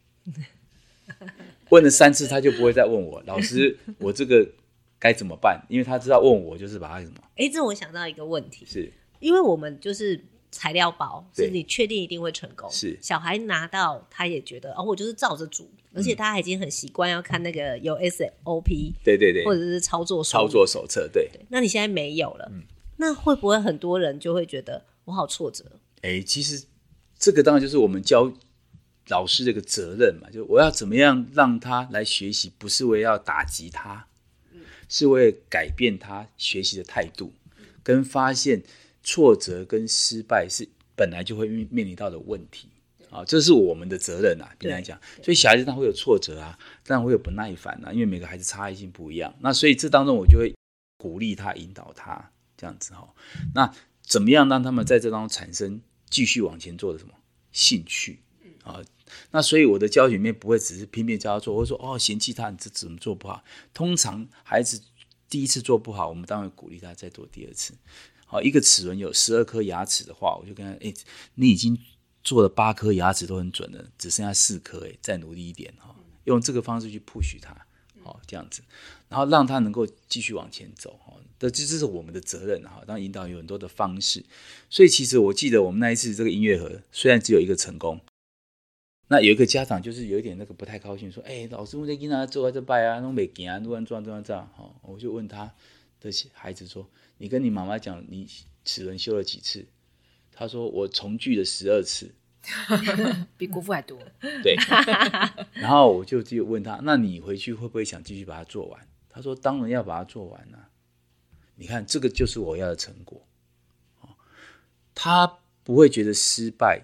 问了三次他就不会再问我老师我这个该怎么办，因为他知道问我就是把它什么。哎，这我想到一个问题，是因为我们就是材料包是你确定一定会成功，是小孩拿到他也觉得哦，我就是照着煮，而且他已经很习惯要看那个有 S O P， 对对对，或者是操作手操作手册， 对, 对那你现在没有了，嗯，那会不会很多人就会觉得我好挫折？哎，其实这个当然就是我们教老师这个责任嘛，就我要怎么样让他来学习，不是为了要打击他，嗯，是为了改变他学习的态度，嗯，跟发现挫折跟失败是本来就会面临到的问题，啊，这是我们的责任啊，平常讲。所以小孩子他会有挫折啊，当然会有不耐烦啊，因为每个孩子差异性不一样。那所以这当中我就会鼓励他、引导他这样子哈，哦。那怎么样让他们在这当中产生继续往前做的什么兴趣啊？那所以我的教学里面不会只是拼命教他做，或者说哦嫌弃他你这怎么做不好。通常孩子第一次做不好，我们当然鼓励他再做第二次。好，一个齿轮有十二颗牙齿的话，我就跟他哎，欸，你已经做了八颗牙齿都很准了，只剩下四颗，哎，再努力一点哈，哦，用这个方式去 push 他，好，哦，这样子，然后让他能够继续往前走哈。这，哦，这是我们的责任哈。当然引导有很多的方式，所以其实我记得我们那一次这个音乐盒虽然只有一个成功，那有一个家长就是有一点那个不太高兴，说哎，欸，老师我这囡仔做啊这拜啊都袂行，都安怎怎怎，好，我就问他的孩子说。你跟你妈妈讲你齿轮修了几次，他说我重锯了十二次比国父还多，对然后我就就问他，那你回去会不会想继续把它做完？他说当然要把它做完啊，你看这个就是我要的成果，哦，他不会觉得失败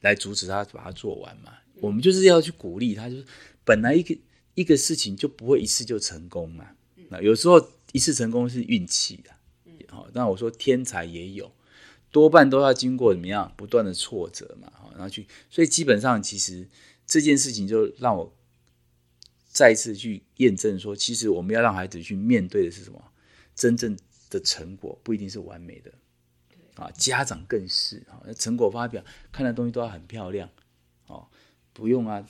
来阻止他把它做完嘛，嗯，我们就是要去鼓励他，就是本来一个一个事情就不会一次就成功嘛，嗯，那有时候一次成功是运气的，那我说天才也有，多半都要经过怎么样不断的挫折嘛，然后去，所以基本上其实这件事情就让我再次去验证说，其实我们要让孩子去面对的是什么，真正的成果不一定是完美的，啊，家长更是，啊，成果发表看的东西都要很漂亮，啊，不用啊，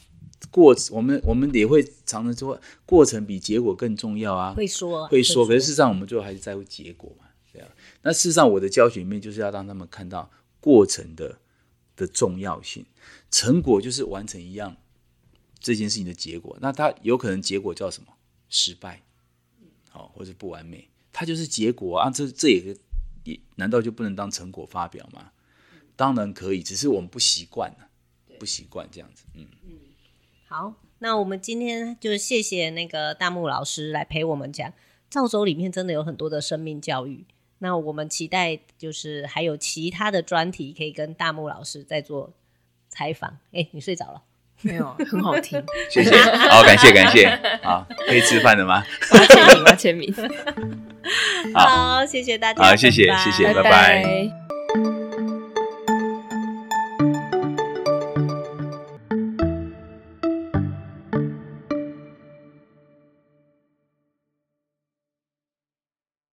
过我们我们也会常常说过程比结果更重要啊，会说会说，可是事实上我们最后还是在乎结果嘛。对啊，那事实上我的教学里面就是要让他们看到过程 的, 的重要性，成果就是完成一样这件事情的结果，那它有可能结果叫什么失败，哦，或者不完美，它就是结果啊，这这也难道就不能当成果发表吗？当然可以，只是我们不习惯，啊，不习惯这样子。 嗯, 嗯好，那我们今天就谢谢那个大木老师来陪我们讲赵州里面真的有很多的生命教育，那我们期待就是还有其他的专题可以跟大木老师再做采访。哎，你睡着了没有？很好听谢谢，好，感谢感谢好，可以吃饭了吗？我要签名我要签名好, 好，谢谢大家，好，谢谢谢谢，拜拜。